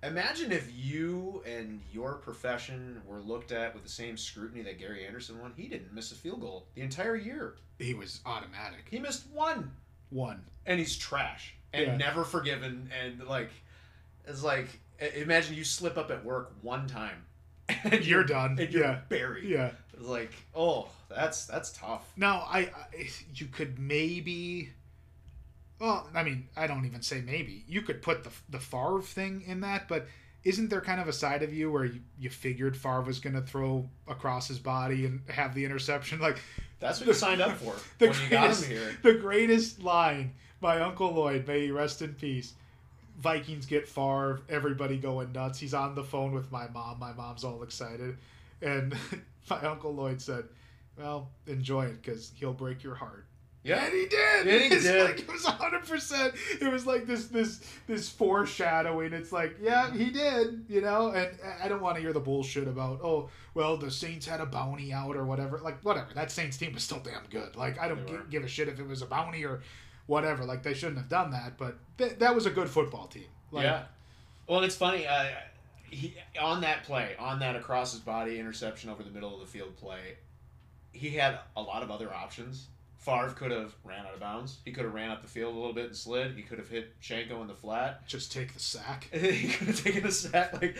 Imagine if you and your profession were looked at with the same scrutiny that Gary Anderson won. He didn't miss a field goal the entire year. He was automatic. He missed one. And he's trash. And never forgiven, and like, it's like, imagine you slip up at work one time, and you're done, and you're buried. Yeah, it's like, oh, that's tough. Now, you could maybe, well, I mean, I don't even say maybe. You could put the Favre thing in that, but isn't there kind of a side of you where you figured Favre was going to throw across his body and have the interception? Like, that's what you signed up for. The greatest line. My Uncle Lloyd, may he rest in peace. Vikings get Favre. Everybody going nuts. He's on the phone with my mom. My mom's all excited. And my Uncle Lloyd said, well, enjoy it because he'll break your heart. Yeah. And he did. And he did. Like, it was 100%. It was like this foreshadowing. It's like, yeah, he did, you know? And I don't want to hear the bullshit about, oh, well, the Saints had a bounty out or whatever. Like, whatever. That Saints team was still damn good. Like, I don't give a shit if it was a bounty or whatever, like they shouldn't have done that, but that was a good football team. Like, yeah. Well, it's funny. On that across his body interception over the middle of the field play, he had a lot of other options. Favre could have ran out of bounds. He could have ran up the field a little bit and slid. He could have hit Shanko in the flat. Just take the sack. He could have taken the sack. Like,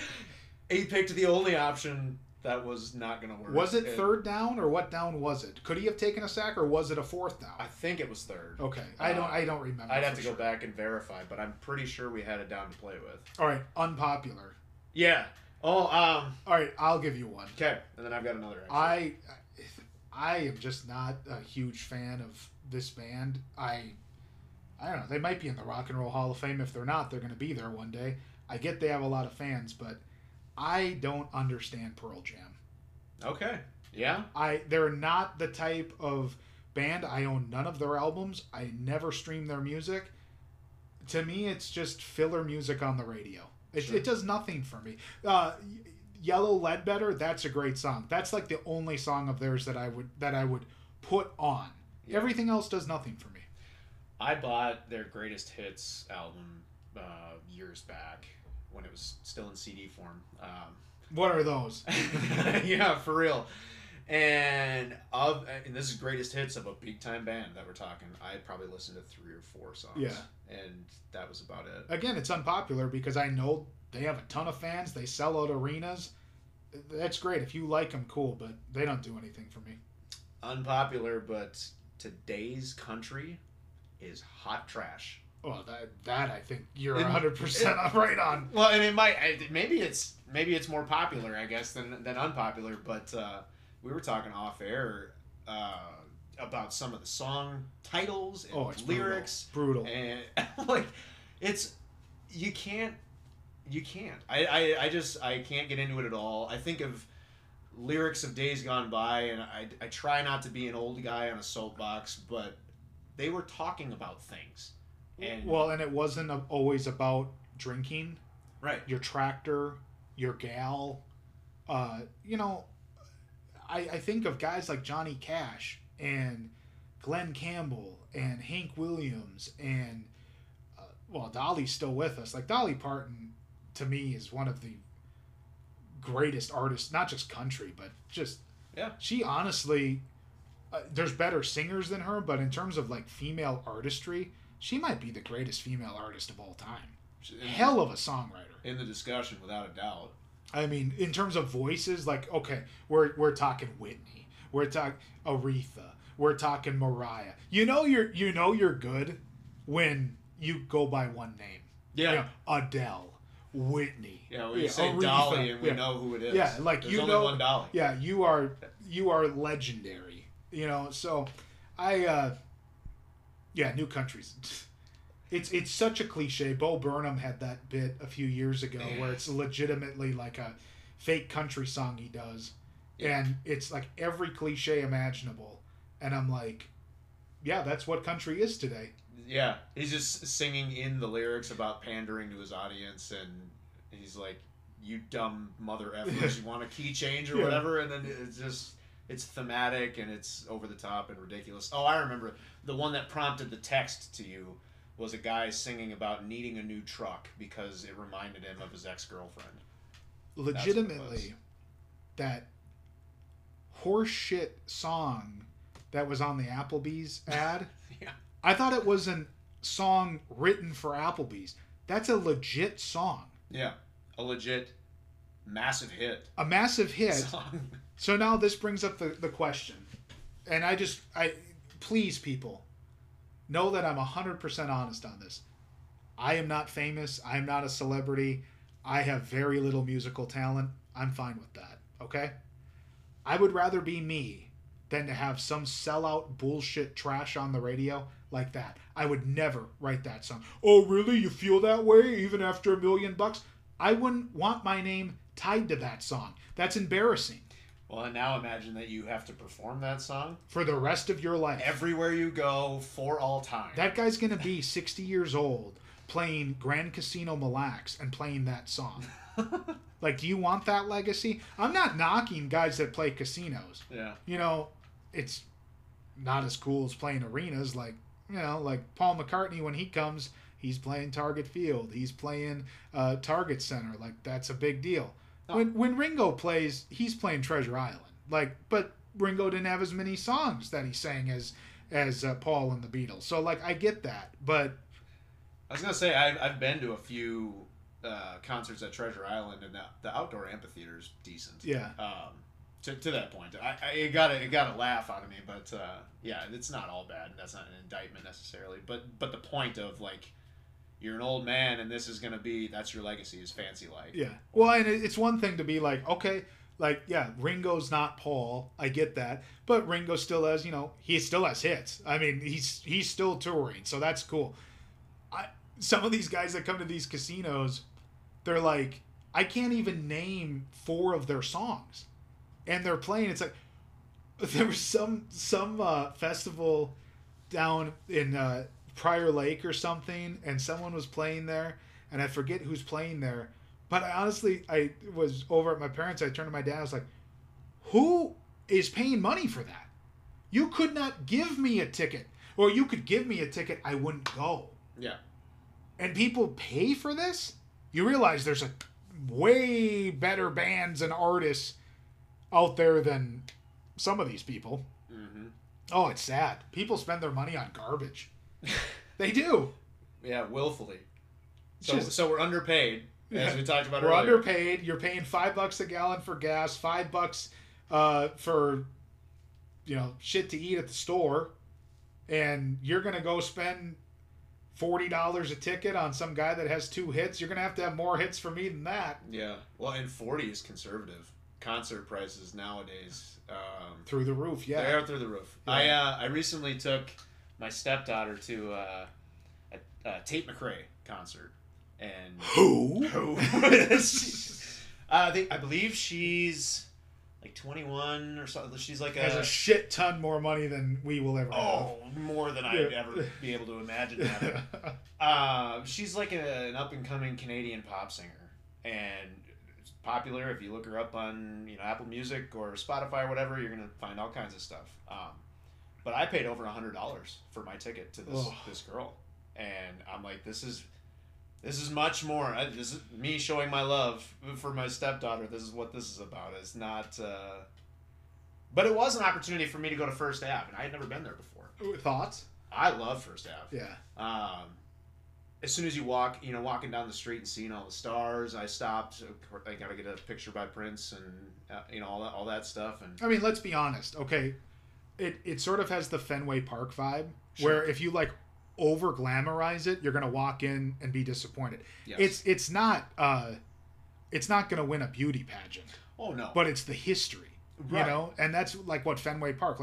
he picked the only option that was not going to work. Was it third down or what down was it? Could he have taken a sack or was it a fourth down? I think it was third. Okay. I don't remember. I'd have to go back and verify, but I'm pretty sure we had a down to play with. All right. Unpopular. Yeah. Oh, all right. I'll give you one. Okay. And then I've got another. Actually. I am just not a huge fan of this band. I don't know. They might be in the Rock and Roll Hall of Fame. If they're not, they're going to be there one day. I get they have a lot of fans, but I don't understand Pearl Jam. Okay. Yeah. They're not the type of band. I own none of their albums. I never stream their music. To me, it's just filler music on the radio. It does nothing for me. Yellow Ledbetter, that's a great song. That's like the only song of theirs that I would put on. Yeah. Everything else does nothing for me. I bought their Greatest Hits album years back, when it was still in CD form. What are those? Yeah, for real. And this is Greatest Hits of a big time band that we're talking. I probably listened to 3 or 4 songs. Yeah. And that was about it. Again, it's unpopular because I know they have a ton of fans. They sell out arenas. That's great. If you like them, cool, but they don't do anything for me. Unpopular, but today's country is hot trash. Well, that I think you're 100% right on. Well, and it might maybe it's more popular, I guess, than unpopular. But we were talking off air about some of the song titles and lyrics, brutal, and like it's you can't. I can't get into it at all. I think of lyrics of days gone by, and I try not to be an old guy on a soapbox, but they were talking about things. And it wasn't always about drinking. Right. Your tractor, your gal. You know, I think of guys like Johnny Cash and Glenn Campbell and Hank Williams and, well, Dolly's still with us. Like, Dolly Parton, to me, is one of the greatest artists, not just country, but just... Yeah. She honestly... there's better singers than her, but in terms of, like, female artistry, she might be the greatest female artist of all time. Hell of a songwriter. In the discussion, without a doubt. I mean, in terms of voices, like, okay, we're talking Whitney. We're talking Aretha. We're talking Mariah. You know you're good when... You go by one name. Yeah. You know, Adele, Whitney. Yeah, we say Aretha, Dolly, and we know who it is. Yeah, like there's only one Dolly. Yeah, you are legendary. You know, so I new countries. It's such a cliche. Bo Burnham had that bit a few years ago where it's legitimately like a fake country song he does. Yeah. And it's like every cliche imaginable. And I'm like, yeah, that's what country is today. Yeah, he's just singing in the lyrics about pandering to his audience, and he's like, "You dumb mother effers, you want a key change or whatever." And then it's just thematic and it's over the top and ridiculous. Oh, I remember the one that prompted the text to you was a guy singing about needing a new truck because it reminded him of his ex-girlfriend. Legitimately, that horseshit song that was on the Applebee's ad. Yeah. I thought it was a song written for Applebee's. That's a legit song. Yeah, a legit massive hit. A massive hit. Song. So now this brings up the question. And I please, people, know that I'm 100% honest on this. I am not famous. I am not a celebrity. I have very little musical talent. I'm fine with that, okay? I would rather be me than to have some sellout bullshit trash on the radio like that. I would never write that song. Oh, really? You feel that way even after $1 million? I wouldn't want my name tied to that song. That's embarrassing. Well, and now imagine that you have to perform that song for the rest of your life. Everywhere you go, for all time. That guy's going to be 60 years old playing Grand Casino Mille Lacs and playing that song. Like, do you want that legacy? I'm not knocking guys that play casinos. Yeah. You know, it's not as cool as playing arenas like, you know, like Paul McCartney, when he comes, he's playing Target Field. He's playing Target Center. Like, that's a big deal. Oh. When Ringo plays, he's playing Treasure Island. Like, but Ringo didn't have as many songs that he sang as Paul and the Beatles. So, like, I get that. But I was going to say, I've been to a few concerts at Treasure Island, and the outdoor amphitheater's decent. Yeah. To that point, it got a laugh out of me, but yeah, it's not all bad, and that's not an indictment necessarily. But the point of, like, you're an old man, and this is gonna be that's your legacy is fancy like. Yeah. Well, and it's one thing to be like, okay, like, yeah, Ringo's not Paul, I get that, but Ringo still has, you know, he still has hits. I mean, he's still touring, so that's cool. Some of these guys that come to these casinos, they're like, I can't even name 4 of their songs. And they're playing. It's like there was some festival down in Prior Lake or something, and someone was playing there, and I forget who's playing there. But I was over at my parents. I turned to my dad. I was like, "Who is paying money for that? You could not give me a ticket, or you could give me a ticket, I wouldn't go." Yeah. And people pay for this? You realize there's a way better bands and artists out there than some of these people. Mm-hmm. Oh, it's sad. People spend their money on garbage. They do. Yeah, willfully. So we're underpaid, as we talked about earlier. We're underpaid. You're paying $5 a gallon for gas, $5 for, you know, shit to eat at the store, and you're gonna go spend $40 a ticket on some guy that has 2 hits. You're gonna have to have more hits for me than that. Yeah. Well, and 40 is conservative. Concert prices nowadays through the roof. Yeah, they are through the roof. Yeah. I recently took my stepdaughter to a Tate McRae concert, and who? I believe she's like 21 or something. She's like has a shit ton more money than we will ever. Oh, have. More than I'd ever be able to imagine. She's like an up and coming Canadian pop singer, and popular. If you look her up on, you know, Apple Music or Spotify or whatever, you're gonna find all kinds of stuff. But I paid over $100 for my ticket to this girl, and I'm like, this is much more. This is me showing my love for my stepdaughter. This is what this is about. It's not. But it was an opportunity for me to go to First Ave, and I had never been there before. Thoughts? I love First Ave. Yeah. As soon as you walk, walking down the street and seeing all the stars, I stopped. I got to get a picture by Prince and all that stuff. And I mean, let's be honest, okay? It sort of has the Fenway Park vibe, sure, where if you like over glamorize it, you're gonna walk in and be disappointed. Yes. It's not gonna win a beauty pageant. Oh no! But it's the history, right, and that's like what Fenway Park,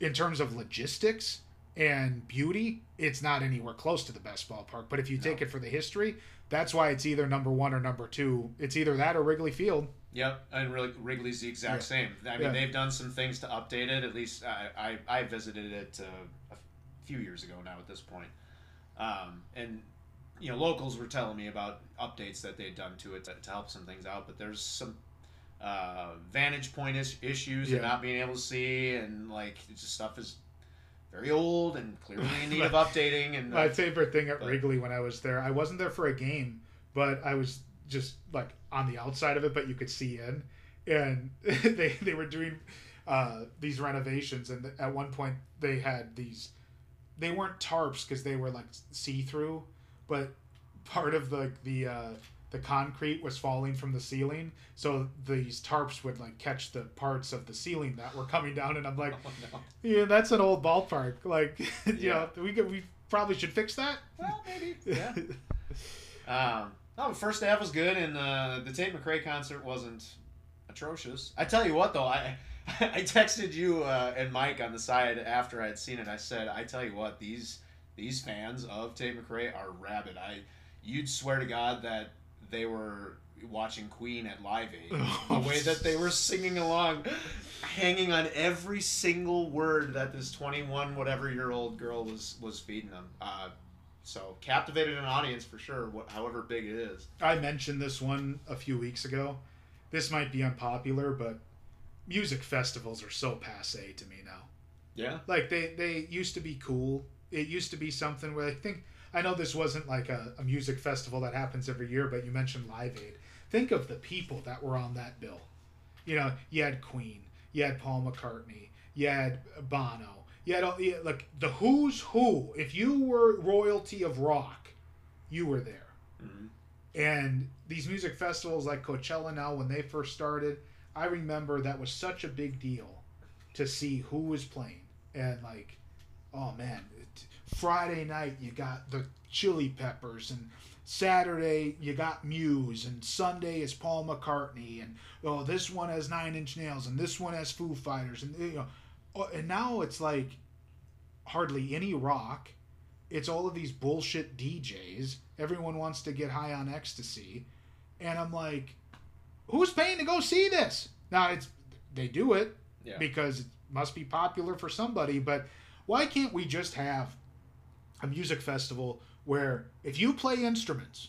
in terms of logistics and beauty, it's not anywhere close to the best ballpark. But if you take it for the history, that's why it's either number one or number two. It's either that or Wrigley Field. Yep, and really, Wrigley's the exact same. I mean, they've done some things to update it. At least I visited it a few years ago now at this point. And, locals were telling me about updates that they'd done to it to help some things out. But there's some vantage point issues and not being able to see. And, just stuff is very old and clearly in need of updating. And my favorite thing at Wrigley when I was there, I wasn't there for a game, but I was just on the outside of it, but you could see in, and they were doing these renovations, and at one point they had these, they weren't tarps because they were see-through, but part of the concrete was falling from the ceiling, so these tarps would catch the parts of the ceiling that were coming down, and I'm like, oh, no. Yeah, that's an old ballpark, we probably should fix that. Well, maybe. Yeah. No, First Ave was good, and the Tate McRae concert wasn't atrocious. I tell you what, though, I texted you and Mike on the side after I had seen it. I said, I tell you what, these fans of Tate McRae are rabid. You'd swear to God that they were watching Queen at Live Aid. The way that they were singing along, hanging on every single word that this 21-whatever-year-old girl was feeding them. So captivated an audience for sure, however big it is. I mentioned this one a few weeks ago. This might be unpopular, but music festivals are so passé to me now. Yeah. They used to be cool. It used to be something where I know this wasn't a music festival that happens every year, but you mentioned Live Aid. Think of the people that were on that bill. You had Queen. You had Paul McCartney. You had Bono. Yeah, the who's who. If you were royalty of rock, you were there. Mm-hmm. And these music festivals like Coachella now, when they first started, I remember that was such a big deal to see who was playing. And oh man, Friday night you got the Chili Peppers, and Saturday you got Muse, and Sunday is Paul McCartney, and this one has Nine Inch Nails, and this one has Foo Fighters, and and now it's hardly any rock. It's all of these bullshit DJs. Everyone wants to get high on ecstasy. And I'm like, who's paying to go see this? Now, they do it because it must be popular for somebody. But why can't we just have a music festival where if you play instruments,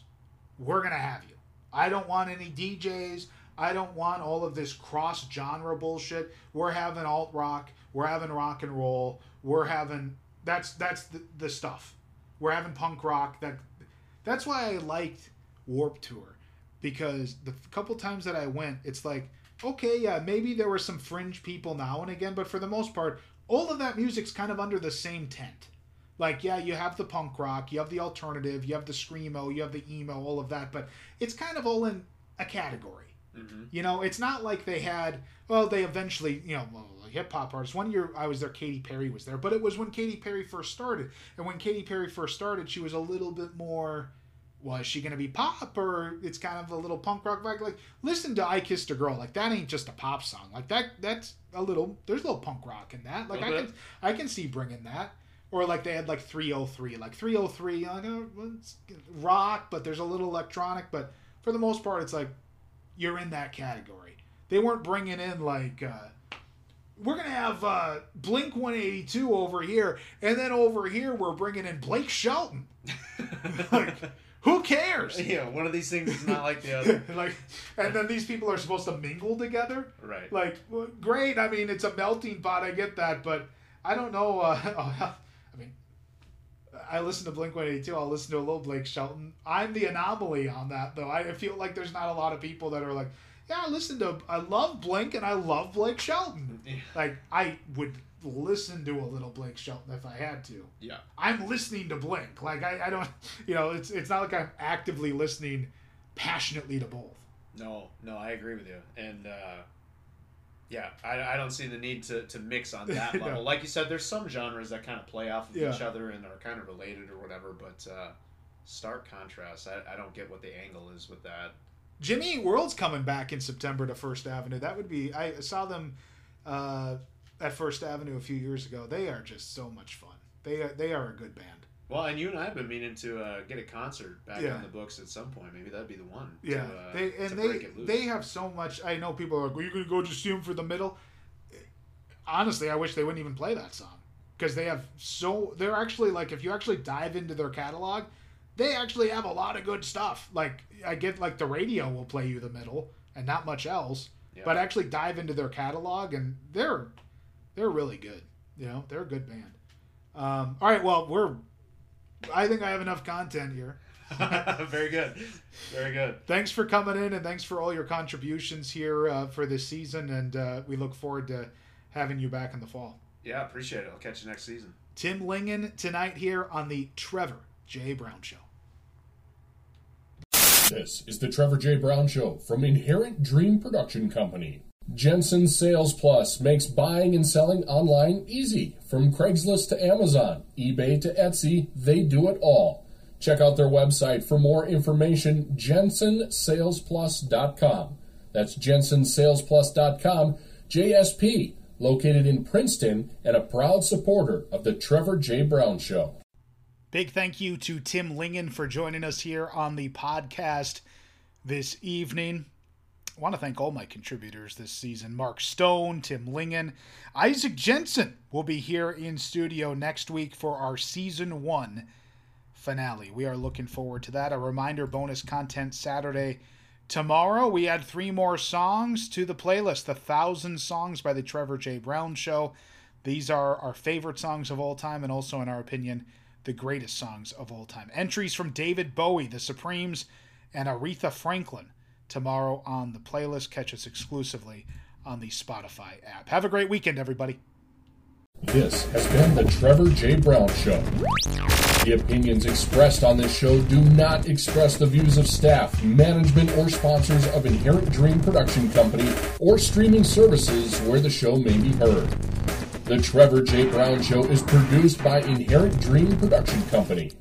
we're going to have you? I don't want any DJs. I don't want all of this cross-genre bullshit. We're having alt-rock. We're having rock and roll. We're having... That's the stuff. We're having punk rock. That's why I liked Warped Tour. Because the couple times that I went, it's okay, yeah, maybe there were some fringe people now and again, but for the most part, all of that music's kind of under the same tent. Yeah, you have the punk rock, you have the alternative, you have the screamo, you have the emo, all of that, but it's kind of all in a category. Mm-hmm. It's not they had, they eventually, hip-hop artists. One year I was there, Katy Perry was there, but it was when Katy Perry first started. And when Katy Perry first started, she was a little bit more, is she going to be pop? Or it's kind of a little punk rock vibe. Listen to I Kissed a Girl. That ain't just a pop song. That's a little, there's a little punk rock in that. I can see bringing that. Or they had 303. 303, it's rock, but there's a little electronic. But for the most part, it's you're in that category. They weren't bringing in we're going to have Blink-182 over here, and then over here we're bringing in Blake Shelton. Who cares? Yeah, one of these things is not like the other. Like, and then these people are supposed to mingle together? Right. Like, well, great, I mean, it's a melting pot, I get that, but I don't know, I mean, I listen to Blink-182, I'll listen to a little Blake Shelton. I'm the anomaly on that, though. I feel like there's not a lot of people that are like, yeah, I love Blink and I love Blake Shelton. Yeah. Like, I would listen to a little Blake Shelton if I had to. Yeah. I'm listening to Blink. Like, I don't, you know, it's not like I'm actively listening passionately to both. No, I agree with you. And, yeah, I don't see the need to mix on that level. No. Like you said, there's some genres that kind of play off of each other and are kind of related or whatever, but stark contrast. I don't get what the angle is with that. Jimmy Eat World's coming back in September to First Avenue. That would be... I saw them at First Avenue a few years ago. They are just so much fun. They are a good band. Well, and you and I have been meaning to get a concert back on the books at some point. Maybe that'd be the one. Yeah, to break it loose. They have so much... I know people are like, well, you're going to go just see them for the middle? Honestly, I wish they wouldn't even play that song. Because they have so... They're actually like... If you actually dive into their catalog... They actually have a lot of good stuff. Like, I get, like, the radio will play you the middle and not much else. Yeah. But actually dive into their catalog, and they're really good. You know, they're a good band. All right, well, I think I have enough content here. Very good. Very good. Thanks for coming in, and thanks for all your contributions here for this season, and we look forward to having you back in the fall. Yeah, appreciate it. I'll catch you next season. Tim Lingen tonight here on the Trevor J. Brown Show. This is the Trevor J. Brown Show from Inherent Dream Production Company. Jensen Sales Plus makes buying and selling online easy. From Craigslist to Amazon, eBay to Etsy, they do it all. Check out their website for more information, jensensalesplus.com. That's jensensalesplus.com, JSP, located in Princeton and a proud supporter of the Trevor J. Brown Show. Big thank you to Tim Lingen for joining us here on the podcast this evening. I want to thank all my contributors this season. Mark Stone, Tim Lingen, Isaac Jensen will be here in studio next week for our season 1 finale. We are looking forward to that. A reminder, bonus content Saturday. Tomorrow we add 3 more songs to the playlist. The 1,000 Songs by the Trevor J. Brown Show. These are our favorite songs of all time and also, in our opinion, the greatest songs of all time. Entries from David Bowie, the Supremes, and Aretha Franklin tomorrow on the playlist. Catch us exclusively on the Spotify app. Have a great weekend, everybody. This has been the Trevor J. Brown Show. The opinions expressed on this show do not express the views of staff, management, or sponsors of Inherent Dream Production Company or streaming services where the show may be heard. The Trevor J. Brown Show is produced by Inherent Dream Production Company.